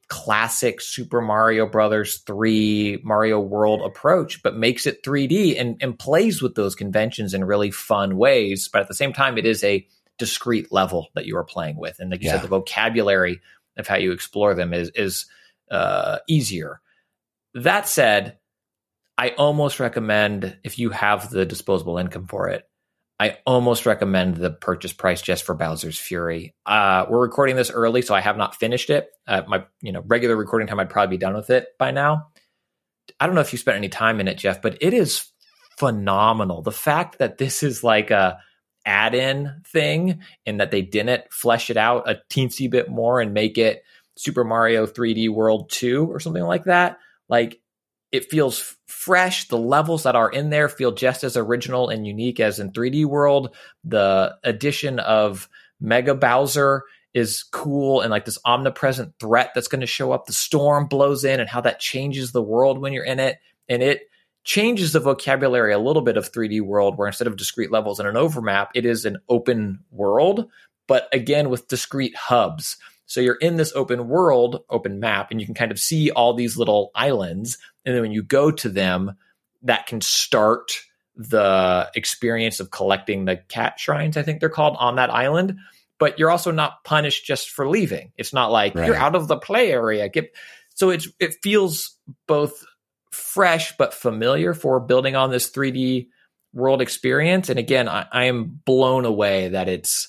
classic Super Mario Brothers 3 Mario World approach, but makes it 3D and plays with those conventions in really fun ways. But at the same time, it is a discrete level that you are playing with. And like you said, the vocabulary of how you explore them is easier. That said, I almost recommend, if you have the disposable income for it, I almost recommend the purchase price just for Bowser's Fury. We're recording this early, so I have not finished it. My regular recording time, I'd probably be done with it by now. I don't know if you spent any time in it, Jeff, but it is phenomenal. The fact that this is like a add-in thing and that they didn't flesh it out a teensy bit more and make it Super Mario 3D World 2 or something like that. Like, it feels fresh. The levels that are in there feel just as original and unique as in 3D World. The addition of Mega Bowser is cool, and like this omnipresent threat that's going to show up. The storm blows in and how that changes the world when you're in it. And it changes the vocabulary a little bit of 3D World, where instead of discrete levels and an overmap, it is an open world, but again with discrete hubs. So you're in this open world, open map, and you can kind of see all these little islands. And then when you go to them, that can start the experience of collecting the cat shrines, I think they're called, on that island. But you're also not punished just for leaving. It's not like you're out of the play area. So it feels both fresh but familiar for building on this 3D world experience. And again, I am blown away that it's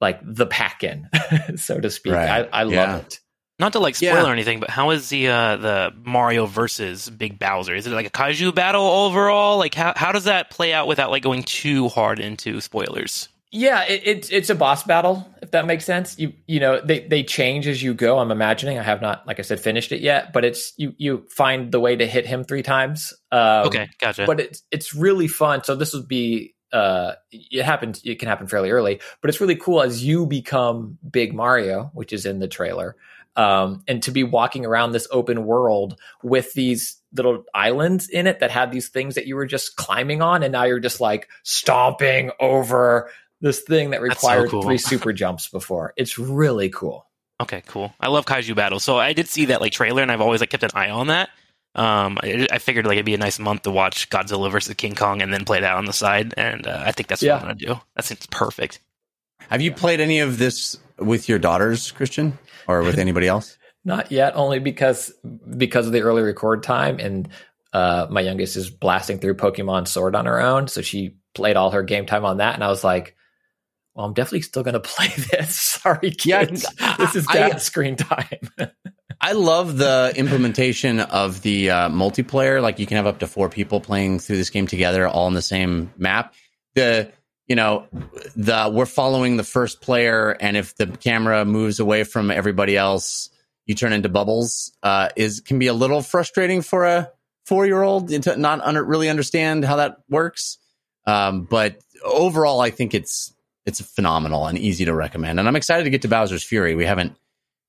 like the pack-in, so to speak. I love it. Not to like spoil or anything, but how is the Mario versus Big Bowser? Is it like a kaiju battle overall? Like how does that play out without like going too hard into spoilers? Yeah, it's a boss battle, if that makes sense. They change as you go, I'm imagining. I have not, like I said, finished it yet, but it's you find the way to hit him 3 times. Okay, gotcha. But it's really fun. So this would be it can happen fairly early, but it's really cool as you become Big Mario, which is in the trailer. And to be walking around this open world with these little islands in it that have these things that you were just climbing on, and now you're just like stomping over this thing that required 3 super jumps before. It's really cool. Okay, cool. I love kaiju battles. So I did see that like trailer, and I've always like kept an eye on that. I figured like it'd be a nice month to watch Godzilla versus King Kong and then play that on the side. And I think that's what I'm going to do. That seems perfect. Have you played any of this with your daughters, Christian, or with anybody else? Not yet, only because of the early record time. And my youngest is blasting through Pokemon Sword on her own. So she played all her game time on that. And I was like, well, I'm definitely still going to play this. Sorry, kids. This is dad's screen time. I love the implementation of the multiplayer. Like, you can have up to 4 people playing through this game together, all on the same map. We're following the first player, and if the camera moves away from everybody else, you turn into bubbles. Can be a little frustrating for a 4-year-old to not really understand how that works. But overall, I think it's phenomenal and easy to recommend. And I'm excited to get to Bowser's Fury. We haven't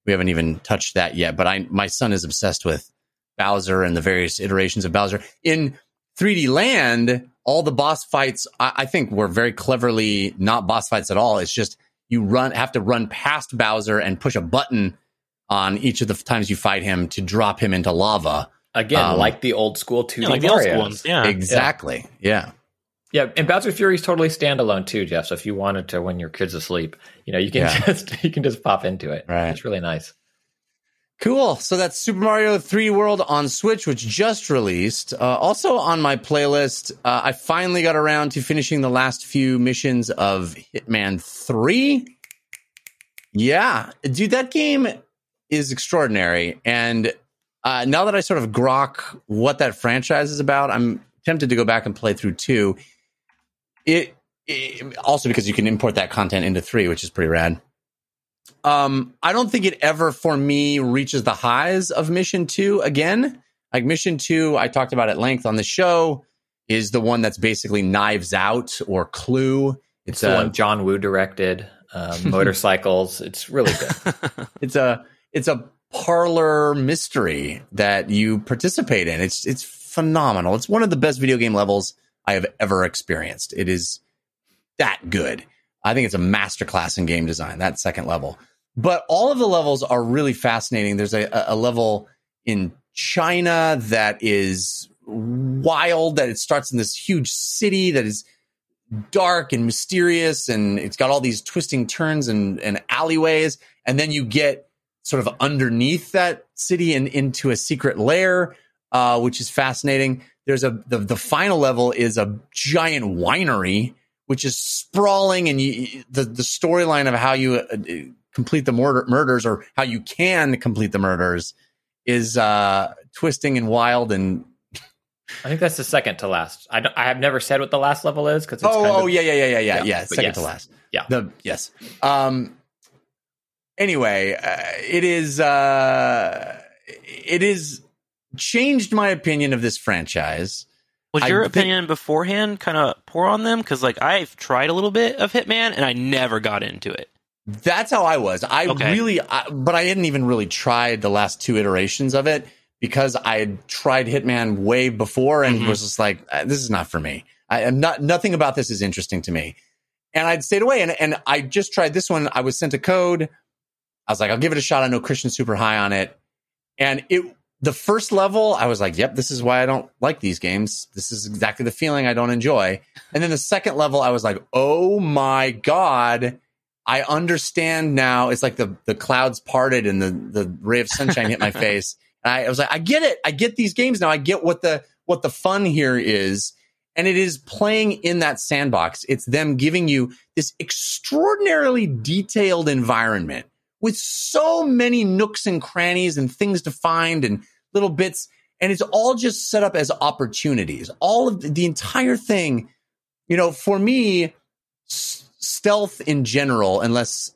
even touched that yet, but my son is obsessed with Bowser and the various iterations of Bowser. In 3D Land, all the boss fights, I think, were very cleverly not boss fights at all. It's just you have to run past Bowser and push a button on each of the times you fight him to drop him into lava. Again, like the old school 2D like the old school ones. Yeah. Exactly. Yeah. Yeah, and Bowser Fury is totally standalone too, Jeff. So if you wanted to, when your kid's asleep, you can just pop into it. Right. It's really nice. Cool. So that's Super Mario 3D World on Switch, which just released. Also on my playlist, I finally got around to finishing the last few missions of Hitman 3. Yeah, dude, that game is extraordinary. And now that I sort of grok what that franchise is about, I'm tempted to go back and play through 2. It also because you can import that content into 3, which is pretty rad. I don't think it ever, for me, reaches the highs of Mission 2 again. Like, Mission 2, I talked about at length on the show, is the one that's basically Knives Out or Clue. It's the one John Woo directed, motorcycles. It's really good. It's a parlor mystery that you participate in. It's phenomenal. It's one of the best video game levels I have ever experienced. It is that good. I think it's a masterclass in game design, that second level. But all of the levels are really fascinating. There's a level in China that is wild, that it starts in this huge city that is dark and mysterious, and it's got all these twisting turns and alleyways. And then you get sort of underneath that city and into a secret lair, which is fascinating. There's the final level is a giant winery, which is sprawling, and the storyline of how you complete the murders, or how you can complete the murders, is twisting and wild. And I think that's the second to last. I have never said what the last level is, because yeah. Second to last. Yeah. Yes. Anyway, it is changed my opinion of this franchise. Was your opinion beforehand kind of poor on them? Because, like, I've tried a little bit of Hitman, and I never got into it. That's how I was. But I hadn't even really tried the last two iterations of it, because I had tried Hitman way before and was just like, this is not for me. Nothing about this is interesting to me. And I'd stayed away, and I just tried this one. I was sent a code. I was like, I'll give it a shot. I know Christian's super high on it. And the first level, I was like, yep, this is why I don't like these games. This is exactly the feeling I don't enjoy. And then the second level, I was like, oh my God, I understand now. It's like the clouds parted and the ray of sunshine hit my face. And I was like, I get it. I get these games now. I get what the fun here is. And it is playing in that sandbox. It's them giving you this extraordinarily detailed environment with so many nooks and crannies and things to find and little bits. And it's all just set up as opportunities. All of the entire thing, for me, stealth in general, unless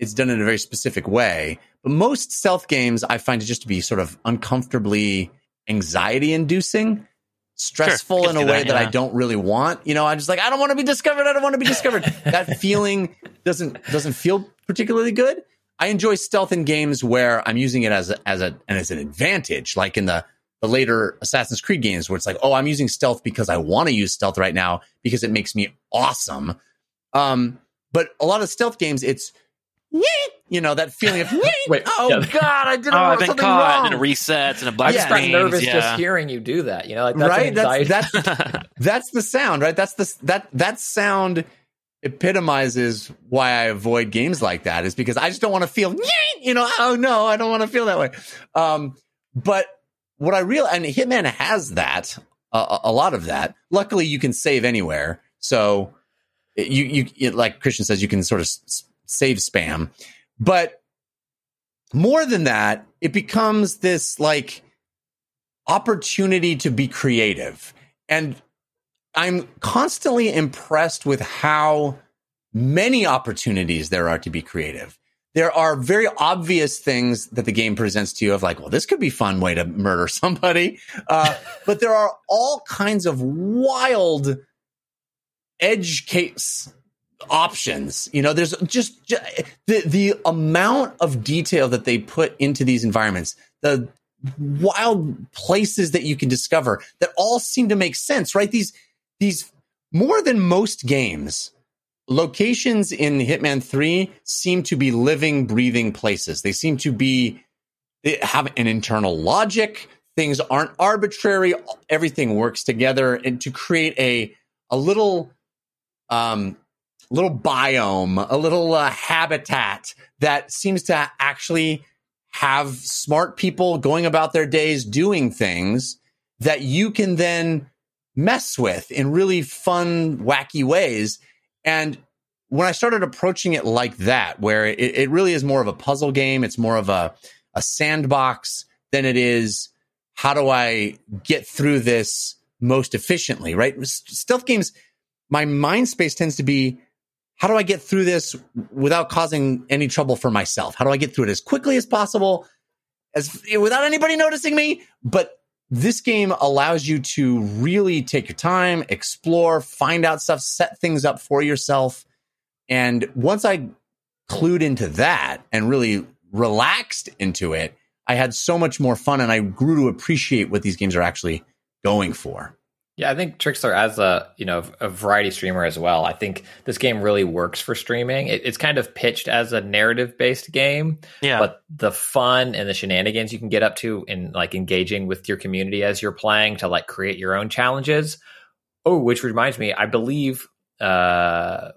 it's done in a very specific way, but most stealth games I find it just to be sort of uncomfortably anxiety-inducing, stressful in a way that I don't really want. I'm just like, I don't want to be discovered. That feeling doesn't feel particularly good. I enjoy stealth in games where I'm using it as an advantage, like in the later Assassin's Creed games, where it's like, oh, I'm using stealth because I want to use stealth right now because it makes me awesome. But a lot of stealth games, it's that feeling of God, I did something wrong, and it resets and a black screen. I'm nervous just hearing you do that. That's the sound, right? That sound epitomizes why I avoid games like that, is because I just don't want to feel, oh no, I don't want to feel that way. But what I realized, and Hitman has that, a lot of that. Luckily, you can save anywhere. So you like Christian says, you can sort of save spam. But more than that, it becomes this like opportunity to be creative. And I'm constantly impressed with how many opportunities there are to be creative. There are very obvious things that the game presents to you of like, well, this could be a fun way to murder somebody. But there are all kinds of wild edge case options. There's just the amount of detail that they put into these environments, the wild places that you can discover that all seem to make sense, right? These more than most games, locations in Hitman 3 seem to be living, breathing places. They seem to have an internal logic. Things aren't arbitrary. Everything works together, and to create a little biome, a little habitat that seems to actually have smart people going about their days doing things that you can then mess with in really fun, wacky ways. And when I started approaching it like that, where it really is more of a puzzle game, it's more of a a sandbox than it is, how do I get through this most efficiently, right? Stealth games, my mind space tends to be, how do I get through this without causing any trouble for myself? How do I get through it as quickly as possible, without anybody noticing me? But this game allows you to really take your time, explore, find out stuff, set things up for yourself. And once I clued into that and really relaxed into it, I had so much more fun, and I grew to appreciate what these games are actually going for. Yeah, I think Trixler, as a variety streamer as well, I think this game really works for streaming. It's kind of pitched as a narrative-based game, but the fun and the shenanigans you can get up to in like engaging with your community as you're playing to like create your own challenges. Oh, which reminds me, I believe MinMax,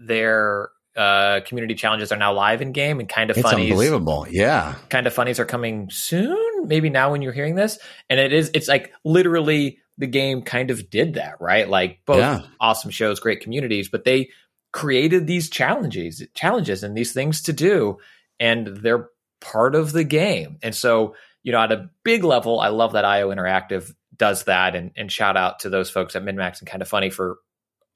their community challenges are now live in game, and Kind of Funnies. It's unbelievable. Yeah. Kind of Funnies are coming soon, maybe now when you're hearing this. And it's like literally the game kind of did that, right? Like both awesome shows, great communities, but they created these challenges and these things to do, and they're part of the game. And so, at a big level, I love that IO Interactive does that, and shout out to those folks at MinMax and Kind of Funny for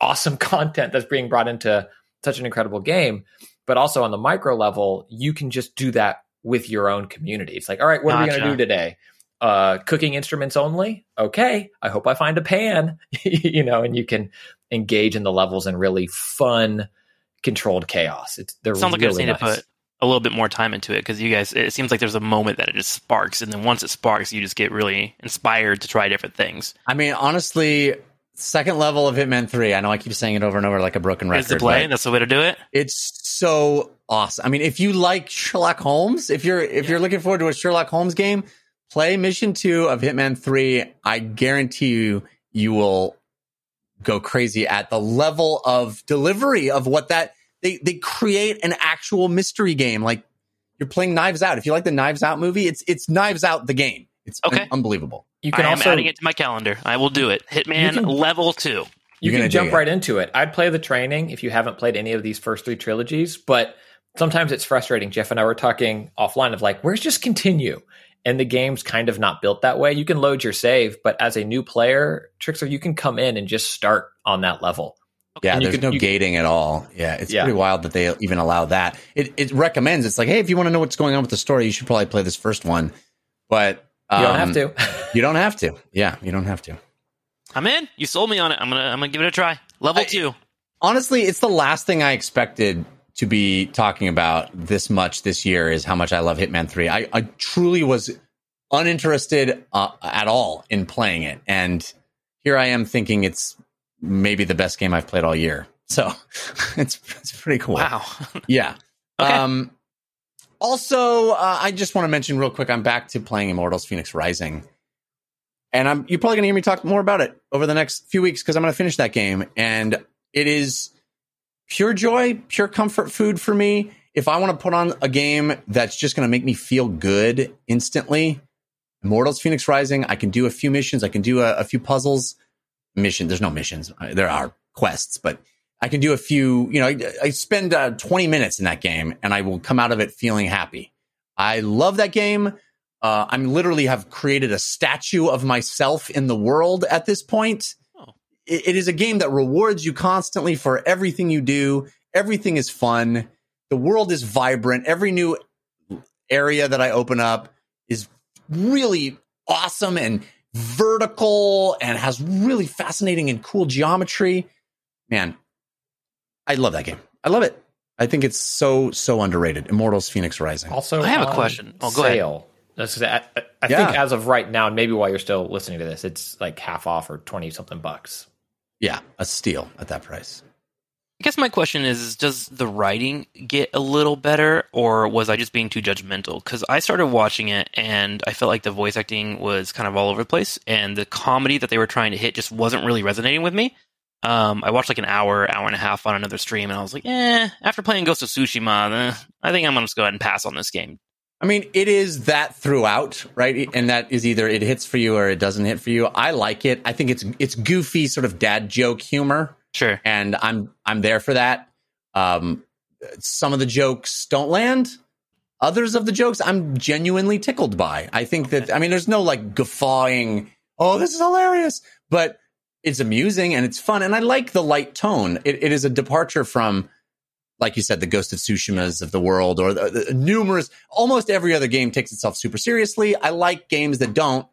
awesome content that's being brought into such an incredible game. But also on the micro level, you can just do that with your own community. It's like, all right, what are we going to do today? Cooking instruments only? Okay. I hope I find a pan, and you can engage in the levels in really fun, controlled chaos. Sounds like I just need to put a little bit more time into it, because you guys, it seems like there's a moment that it just sparks. And then once it sparks, you just get really inspired to try different things. I mean, honestly, second level of Hitman 3. I know I keep saying it over and over like a broken record. It's the play. Right? That's the way to do it. It's so awesome. I mean, if you like Sherlock Holmes, if you're looking forward to a Sherlock Holmes game, play Mission 2 of Hitman 3. I guarantee you will go crazy at the level of delivery of what that they create an actual mystery game. Like you're playing Knives Out. If you like the Knives Out movie, it's Knives Out the game. It's unbelievable. I'm adding it to my calendar. I will do it. Hitman level 2. You can jump right into it. I'd play the training if you haven't played any of these first three trilogies, but sometimes it's frustrating. Jeff and I were talking offline of like, where's just continue? And the game's kind of not built that way. You can load your save, but as a new player, Trixler, you can come in and just start on that level. Okay. Yeah, there's no gating at all. Yeah, it's pretty wild that they even allow that. It recommends. It's like, hey, if you want to know what's going on with the story, you should probably play this first one. But you don't have to. You don't have to. Yeah, you don't have to. I'm in. You sold me on it. I'm gonna give it a try. Level 2. Honestly, it's the last thing I expected to be talking about this much this year, is how much I love Hitman 3. I truly was uninterested at all in playing it. And here I am thinking it's maybe the best game I've played all year. So it's pretty cool. Wow. Yeah. Okay. Also, I just want to mention real quick, I'm back to playing Immortals Fenyx Rising. And you're probably going to hear me talk more about it over the next few weeks, because I'm going to finish that game. And it is pure joy, pure comfort food for me. If I want to put on a game that's just going to make me feel good instantly, Immortals Fenyx Rising, I can do a few missions. I can do a few puzzles. There's no missions. There are quests, but I can do a few, I spend 20 minutes in that game and I will come out of it feeling happy. I love that game. I'm literally have created a statue of myself in the world at this point. Oh. It is a game that rewards you constantly for everything you do. Everything is fun. The world is vibrant. Every new area that I open up is really awesome and vertical and has really fascinating and cool geometry. Man, I love that game. I love it. I think it's so, so underrated. Immortals Fenyx Rising. Also, I have a question. Oh, go ahead. I think as of right now, and maybe while you're still listening to this, it's like half off or 20-something bucks. Yeah, a steal at that price. I guess my question is, does the writing get a little better, or was I just being too judgmental? Because I started watching it, and I felt like the voice acting was kind of all over the place, and the comedy that they were trying to hit just wasn't really resonating with me. I watched like an hour and a half on another stream, and I was like, after playing Ghost of Tsushima, I think I'm going to just go ahead and pass on this game. I mean, it is that throughout, right? And that is either it hits for you or it doesn't hit for you. I like it. I think it's goofy sort of dad joke humor. Sure. And I'm there for that. Some of the jokes don't land. Others of the jokes I'm genuinely tickled by. I think that, I mean, there's no like guffawing, oh, this is hilarious, but it's amusing and it's fun. And I like the light tone. It is a departure from, like you said, the Ghost of Tsushimas of the world, or the numerous, almost every other game takes itself super seriously. I like games that don't,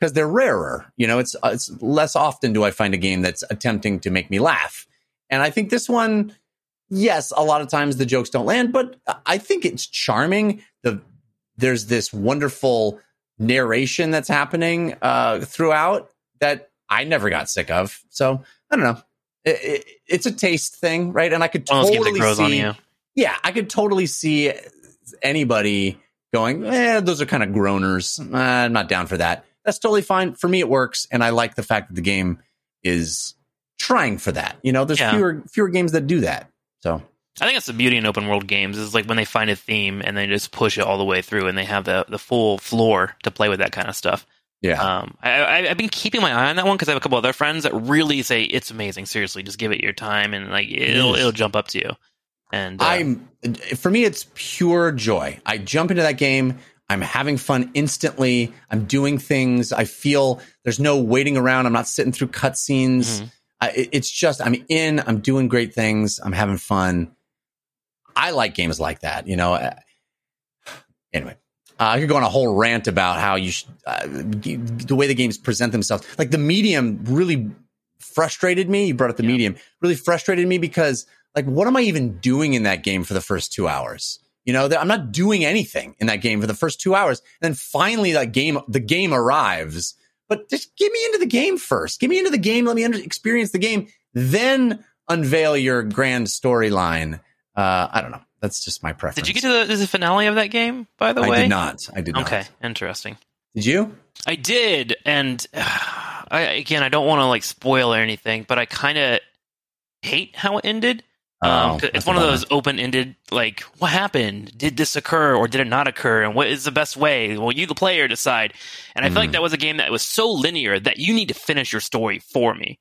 because they're rarer. You know, it's less often do I find a game that's attempting to make me laugh. And I think this one, yes, a lot of times the jokes don't land, but I think it's charming. There's this wonderful narration that's happening throughout that I never got sick of. So I don't know. It's a taste thing, right? And I could totally see, yeah, I could totally see anybody going, those are kind of groaners. I'm not down for that. That's totally fine. For me, it works, and I like the fact that the game is trying for that. You know, there's fewer games that do that. So I think that's the beauty in open world games, is like when they find a theme and they just push it all the way through, and they have the full floor to play with that kind of stuff. Yeah. I've been keeping my eye on that one because I have a couple other friends that really say it's amazing. Seriously, just give it your time, and like it'll jump up to you. And for me, it's pure joy. I jump into that game. I'm having fun instantly. I'm doing things. I feel there's no waiting around. I'm not sitting through cutscenes. Mm-hmm. It's just, I'm in, I'm doing great things. I'm having fun. I like games like that, you know? Anyway, I could go on a whole rant about how you should, the way the games present themselves. Like the medium really frustrated me. You brought up the medium, really frustrated me because like, what am I even doing in that game for the first 2 hours? You know, I'm not doing anything in that game for the first 2 hours. And then finally the game arrives. But just get me into the game first. Get me into the game. Let me experience the game. Then unveil your grand storyline. I don't know. That's just my preference. Did you get to the finale of that game, by the way? I did not. Okay, interesting. Did you? I did. And I don't want to like spoil or anything, but I kind of hate how it ended. It's one of those open-ended, like, what happened? Did this occur or did it not occur? And what is the best way? Well, you, the player, decide. And I feel like that was a game that was so linear that you need to finish your story for me.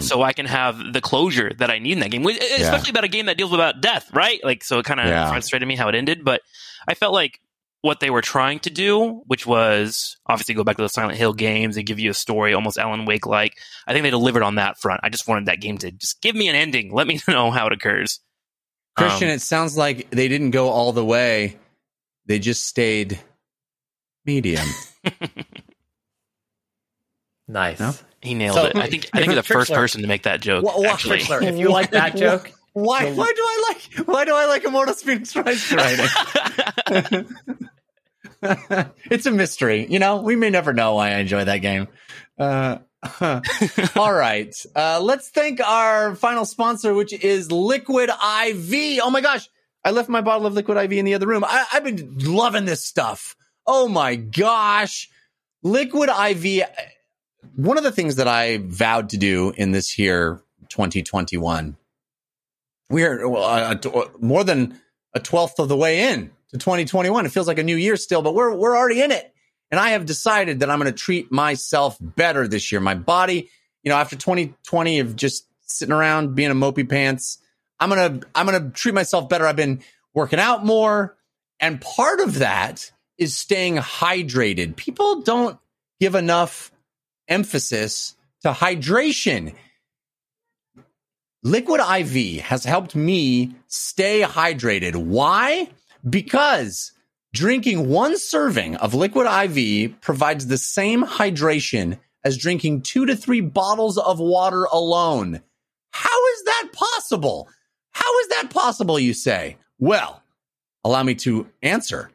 So I can have the closure that I need in that game, especially about a game that deals about death, right? Like, so it kind of frustrated me how it ended. But I felt like what they were trying to do, which was obviously go back to the Silent Hill games and give you a story almost Alan Wake-like. I think they delivered on that front. I just wanted that game to just give me an ending. Let me know how it occurs. Christian, it sounds like they didn't go all the way. They just stayed medium. Nice. No? He nailed it. I think you're the first person to make that joke. Actually. If you like that joke... Why do I like Immortals Phoenix Rising writing? It's a mystery, you know. We may never know why I enjoy that game. All right, let's thank our final sponsor, which is Liquid IV. Oh my gosh, I left my bottle of Liquid IV in the other room. I've been loving this stuff. Oh my gosh, Liquid IV. One of the things that I vowed to do in this year, 2021. We're more than a 12th of the way in to 2021. It feels like a new year still, but we're already in it. And I have decided that I'm going to treat myself better this year. My body, you know, after 2020 of just sitting around being a mopey pants, I'm going to treat myself better. I've been working out more, and part of that is staying hydrated. People don't give enough emphasis to hydration. Liquid IV has helped me stay hydrated. Why? Because drinking one serving of Liquid IV provides the same hydration as drinking 2 to 3 bottles of water alone. How is that possible? How is that possible, you say? Well, allow me to answer.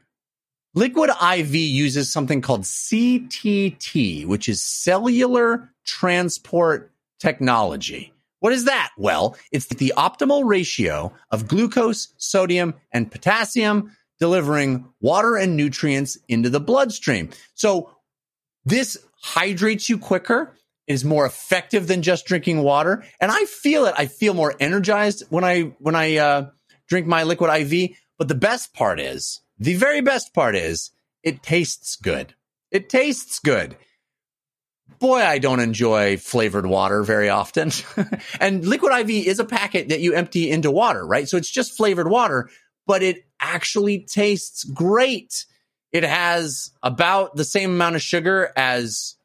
Liquid IV uses something called CTT, which is cellular transport technology. What is that? Well, it's the optimal ratio of glucose, sodium, and potassium delivering water and nutrients into the bloodstream. So this hydrates you quicker, is more effective than just drinking water. And I feel it. I feel more energized when I drink my Liquid IV. But the very best part is it tastes good. It tastes good. Boy, I don't enjoy flavored water very often. And Liquid IV is a packet that you empty into water, right? So it's just flavored water, but it actually tastes great. It has about the same amount of sugar as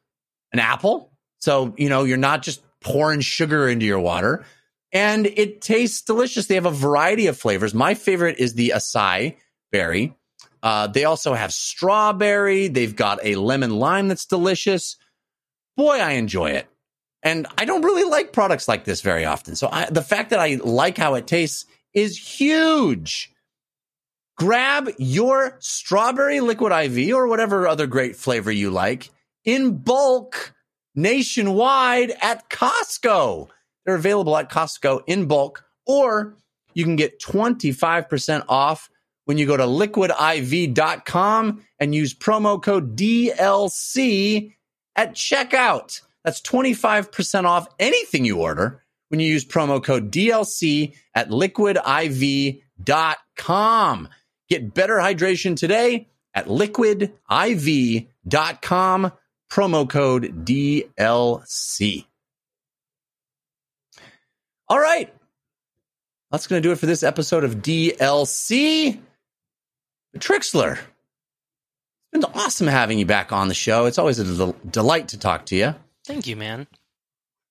an apple. So, you know, you're not just pouring sugar into your water. And it tastes delicious. They have a variety of flavors. My favorite is the acai berry. They also have strawberry. They've got a lemon lime that's delicious. Boy, I enjoy it. And I don't really like products like this very often. So the fact that I like how it tastes is huge. Grab your strawberry Liquid IV or whatever other great flavor you like in bulk nationwide at Costco. They're available at Costco in bulk, or you can get 25% off when you go to liquidiv.com and use promo code DLC at checkout. That's 25% off anything you order when you use promo code DLC at liquidiv.com. Get better hydration today at liquidiv.com, promo code DLC. All right. That's going to do it for this episode of DLC. Trixler, it's been awesome having you back on the show. It's always a delight to talk to you. Thank you, man.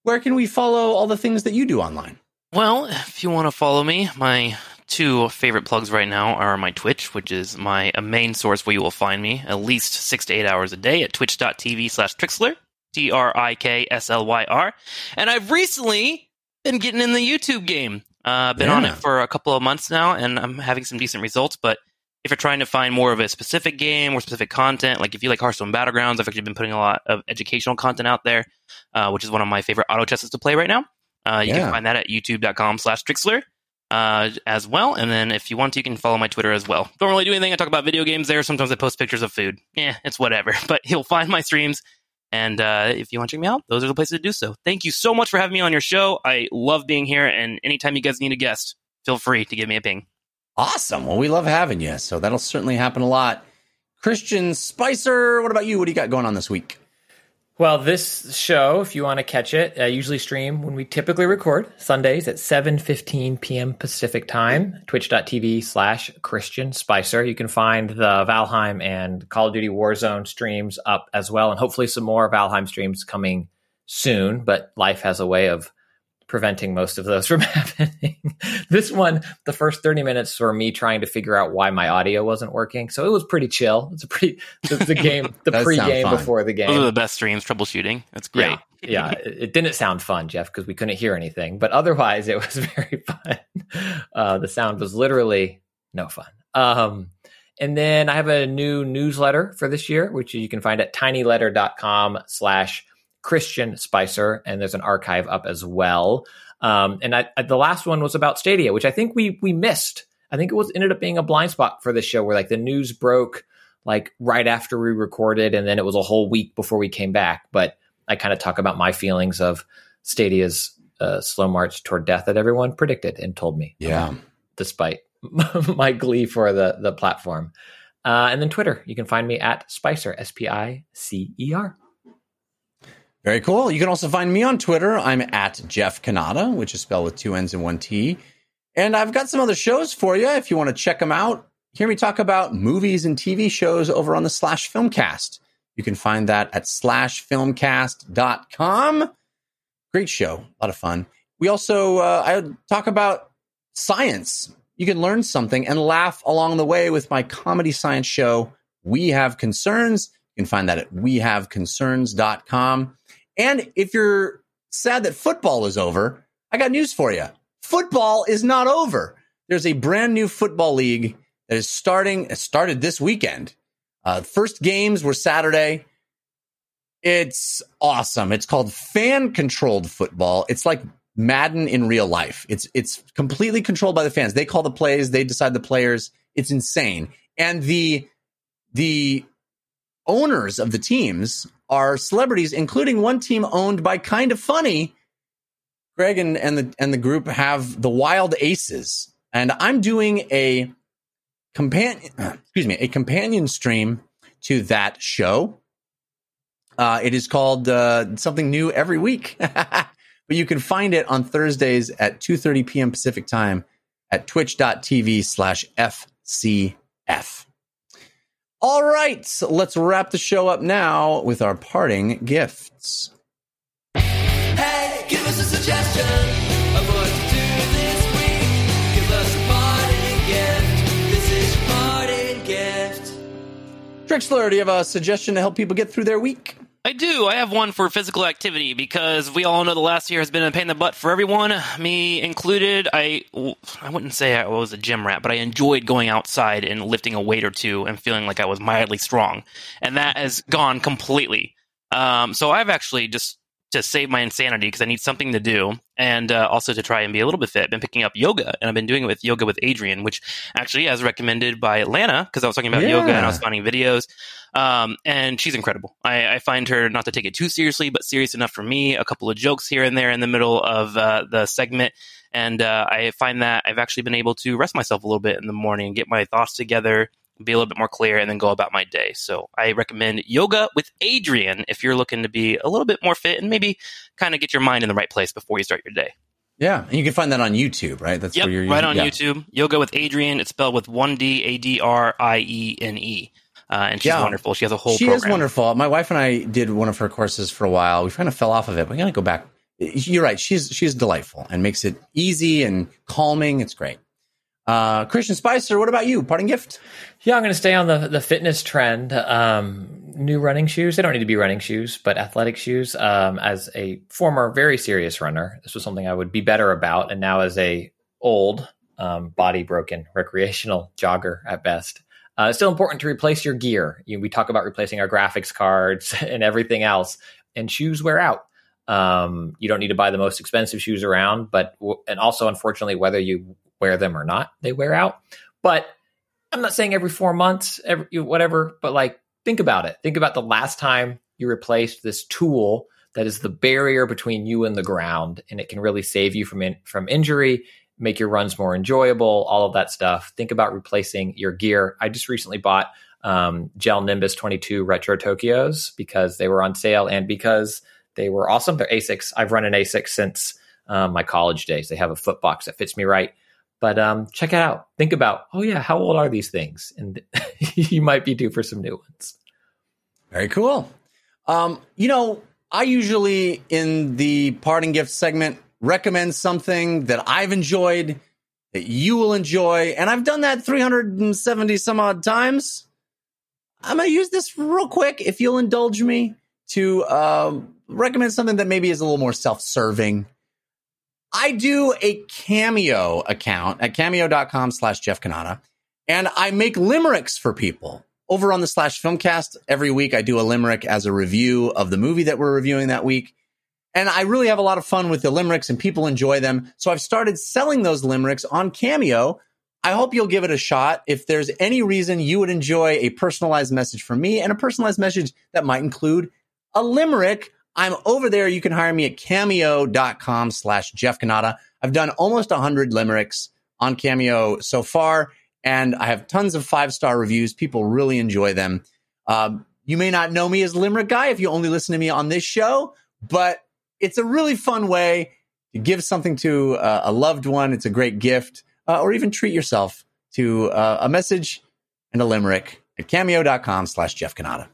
Where can we follow all the things that you do online? Well, if you want to follow me, my two favorite plugs right now are my Twitch, which is my main source where you will find me at least 6 to 8 hours a day at twitch.tv/Trixler, TRIKSLYR. And I've recently been getting in the YouTube game. Been on it for a couple of months now, and I'm having some decent results, but if you're trying to find more of a specific game or specific content, like if you like Hearthstone Battlegrounds, I've actually been putting a lot of educational content out there, which is one of my favorite auto chesses to play right now. You can find that at youtube.com/Trixler as well. And then if you want to, you can follow my Twitter as well. Don't really do anything. I talk about video games there. Sometimes I post pictures of food. Yeah, it's whatever. But you'll find my streams. And if you want to check me out, those are the places to do so. Thank you so much for having me on your show. I love being here. And anytime you guys need a guest, feel free to give me a ping. Awesome. Well, we love having you. So that'll certainly happen a lot. Christian Spicer, what about you? What do you got going on this week? Well, this show, if you want to catch it, I usually stream when we typically record Sundays at 7:15 p.m. Pacific time, twitch.tv/Christian Spicer. You can find the Valheim and Call of Duty Warzone streams up as well, and hopefully some more Valheim streams coming soon, but life has a way of preventing most of those from happening. This one, the first 30 minutes were me trying to figure out why my audio wasn't working. So it was pretty chill. It's a pretty, the game, the pre-game before the game. Those are the best streams, troubleshooting. That's great. Yeah, it didn't sound fun, Jeff, because we couldn't hear anything. But otherwise, it was very fun. The sound was literally no fun. And then I have a new newsletter for this year, which you can find at tinyletter.com/Christian Spicer, and there's an archive up as well. And the last one was about Stadia, which I think we missed. I think it was ended up being a blind spot for this show, where like the news broke like right after we recorded, and then it was a whole week before we came back. But I kind of talk about my feelings of Stadia's slow march toward death that everyone predicted and told me. Yeah, despite my glee for the platform. And then Twitter, you can find me at Spicer, S-P-I-C-E-R. Very cool. You can also find me on Twitter. I'm at Jeff Cannata, which is spelled with 2 N's and 1 T. And I've got some other shows for you if you want to check them out. Hear me talk about movies and TV shows over on the /Filmcast. You can find that at /filmcast.com. Great show. A lot of fun. We also I talk about science. You can learn something and laugh along the way with my comedy science show, We Have Concerns. You can find that at wehaveconcerns.com. And if you're sad that football is over, I got news for you. Football is not over. There's a brand new football league that is started this weekend. First games were Saturday. It's awesome. It's called fan-controlled football. It's like Madden in real life. It's completely controlled by the fans. They call the plays. They decide the players. It's insane. And the owners of the teams are celebrities, including one team owned by Kind of Funny. Greg and the group have the Wild Aces, and I'm doing a companion stream to that show. It is called something new every week, but you can find it on Thursdays at 2:30 p.m. Pacific time at twitch.tv/F CF. All right, so let's wrap the show up now with our parting gifts. Hey, give us a suggestion of what to do this week. Give us a parting gift. This is your parting gift. Trixler, do you have a suggestion to help people get through their week? I do. I have one for physical activity because we all know the last year has been a pain in the butt for everyone, me included. I wouldn't say I was a gym rat, but I enjoyed going outside and lifting a weight or two and feeling like I was mildly strong. And that has gone completely. So I've actually, just to save my insanity because I need something to do and also to try and be a little bit fit, I've been picking up yoga, and I've been doing it with Yoga with Adrian, which actually as recommended by Lana because I was talking about yoga and I was finding videos. And she's incredible. I find her not to take it too seriously, but serious enough for me. A couple of jokes here and there in the middle of the segment. And I find that I've actually been able to rest myself a little bit in the morning, get my thoughts together, be a little bit more clear, and then go about my day. So I recommend Yoga with Adrian if you're looking to be a little bit more fit and maybe kind of get your mind in the right place before you start your day. Yeah, and you can find that on YouTube, right? That's where you're right on YouTube. Yoga with Adrian. It's spelled with one D, A-D-R-I-E-N-E. And she's wonderful. She has a whole program. She is wonderful. My wife and I did one of her courses for a while. We kind of fell off of it. We're going to go back. You're right. She's delightful and makes it easy and calming. It's great. Christian Spicer, what about you? Parting gift? Yeah, I'm going to stay on the fitness trend. New running shoes. They don't need to be running shoes, but athletic shoes. As a former very serious runner, this was something I would be better about. And now as a old, body broken recreational jogger at best, it's still important to replace your gear. We talk about replacing our graphics cards and everything else, and shoes wear out. You don't need to buy the most expensive shoes around, but and also, unfortunately, whether you wear them or not, they wear out. But I'm not saying every 4 months, whatever, but like, think about it. Think about the last time you replaced this tool that is the barrier between you and the ground, and it can really save you from injury, make your runs more enjoyable, all of that stuff. Think about replacing your gear. I just recently bought Gel Nimbus 22 Retro Tokyos because they were on sale and because they were awesome. They're ASICs. I've run an ASIC since my college days. They have a foot box that fits me right. But check it out. Think about, how old are these things? And you might be due for some new ones. Very cool. I usually, in the parting gift segment, recommend something that I've enjoyed, that you will enjoy. And I've done that 370 some odd times. I'm going to use this real quick, if you'll indulge me, to recommend something that maybe is a little more self-serving. I do a Cameo account at cameo.com/Jeff Cannata. And I make limericks for people over on the /Filmcast. Every week I do a limerick as a review of the movie that we're reviewing that week. And I really have a lot of fun with the limericks and people enjoy them. So I've started selling those limericks on Cameo. I hope you'll give it a shot. If there's any reason you would enjoy a personalized message from me and a personalized message that might include a limerick, I'm over there. You can hire me at cameo.com/Jeff Cannata. I've done almost 100 limericks on Cameo so far, and I have tons of 5-star reviews. People really enjoy them. You may not know me as Limerick Guy if you only listen to me on this show, but it's a really fun way to give something to a loved one. It's a great gift, or even treat yourself to a message and a limerick at cameo.com/Jeff Cannata.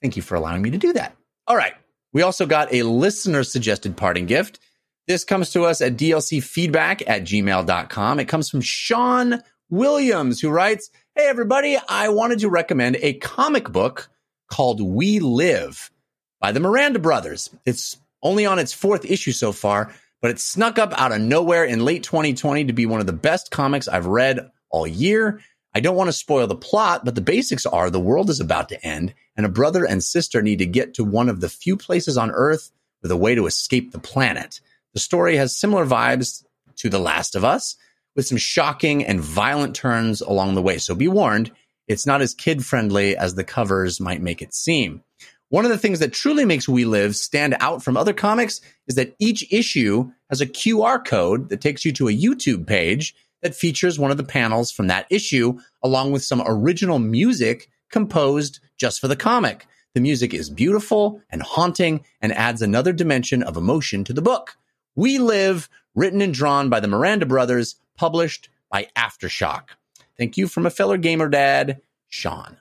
Thank you for allowing me to do that. All right. We also got a listener suggested parting gift. This comes to us at dlcfeedback@gmail.com. It comes from Sean Williams, who writes, "Hey, everybody, I wanted to recommend a comic book called We Live by the Miranda Brothers. It's only on its 4th issue so far, but it snuck up out of nowhere in late 2020 to be one of the best comics I've read all year. I don't want to spoil the plot, but the basics are the world is about to end, and a brother and sister need to get to one of the few places on Earth with a way to escape the planet. The story has similar vibes to The Last of Us, with some shocking and violent turns along the way. So be warned, it's not as kid-friendly as the covers might make it seem. One of the things that truly makes We Live stand out from other comics is that each issue has a QR code that takes you to a YouTube page that features one of the panels from that issue, along with some original music composed just for the comic. The music is beautiful and haunting and adds another dimension of emotion to the book. We Live, written and drawn by the Miranda Brothers, published by Aftershock. Thank you from a fellow gamer dad, Sean.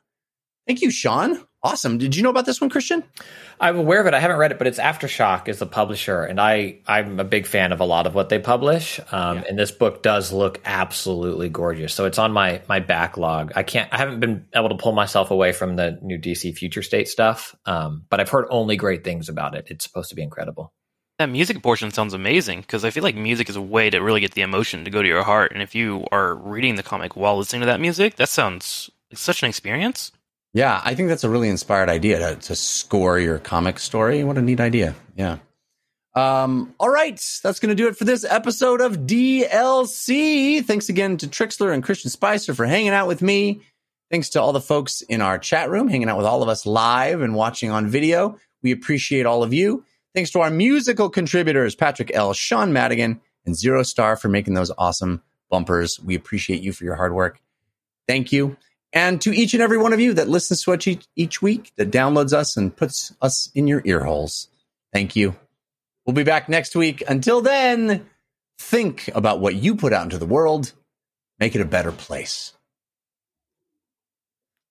Thank you, Sean. Awesome. Did you know about this one, Christian? I'm aware of it. I haven't read it, but it's Aftershock is the publisher, and I'm a big fan of a lot of what they publish. And this book does look absolutely gorgeous. So it's on my backlog. I haven't been able to pull myself away from the new DC Future State stuff, but I've heard only great things about it. It's supposed to be incredible. That music portion sounds amazing, because I feel like music is a way to really get the emotion to go to your heart. And if you are reading the comic while listening to that music, that sounds like such an experience. Yeah, I think that's a really inspired idea to score your comic story. What a neat idea. Yeah. All right. That's going to do it for this episode of DLC. Thanks again to Trixler and Christian Spicer for hanging out with me. Thanks to all the folks in our chat room, hanging out with all of us live and watching on video. We appreciate all of you. Thanks to our musical contributors, Patrick L., Sean Madigan, and Zero Star for making those awesome bumpers. We appreciate you for your hard work. Thank you. And to each and every one of you that listens to us each week, that downloads us and puts us in your ear holes, thank you. We'll be back next week. Until then, think about what you put out into the world. Make it a better place.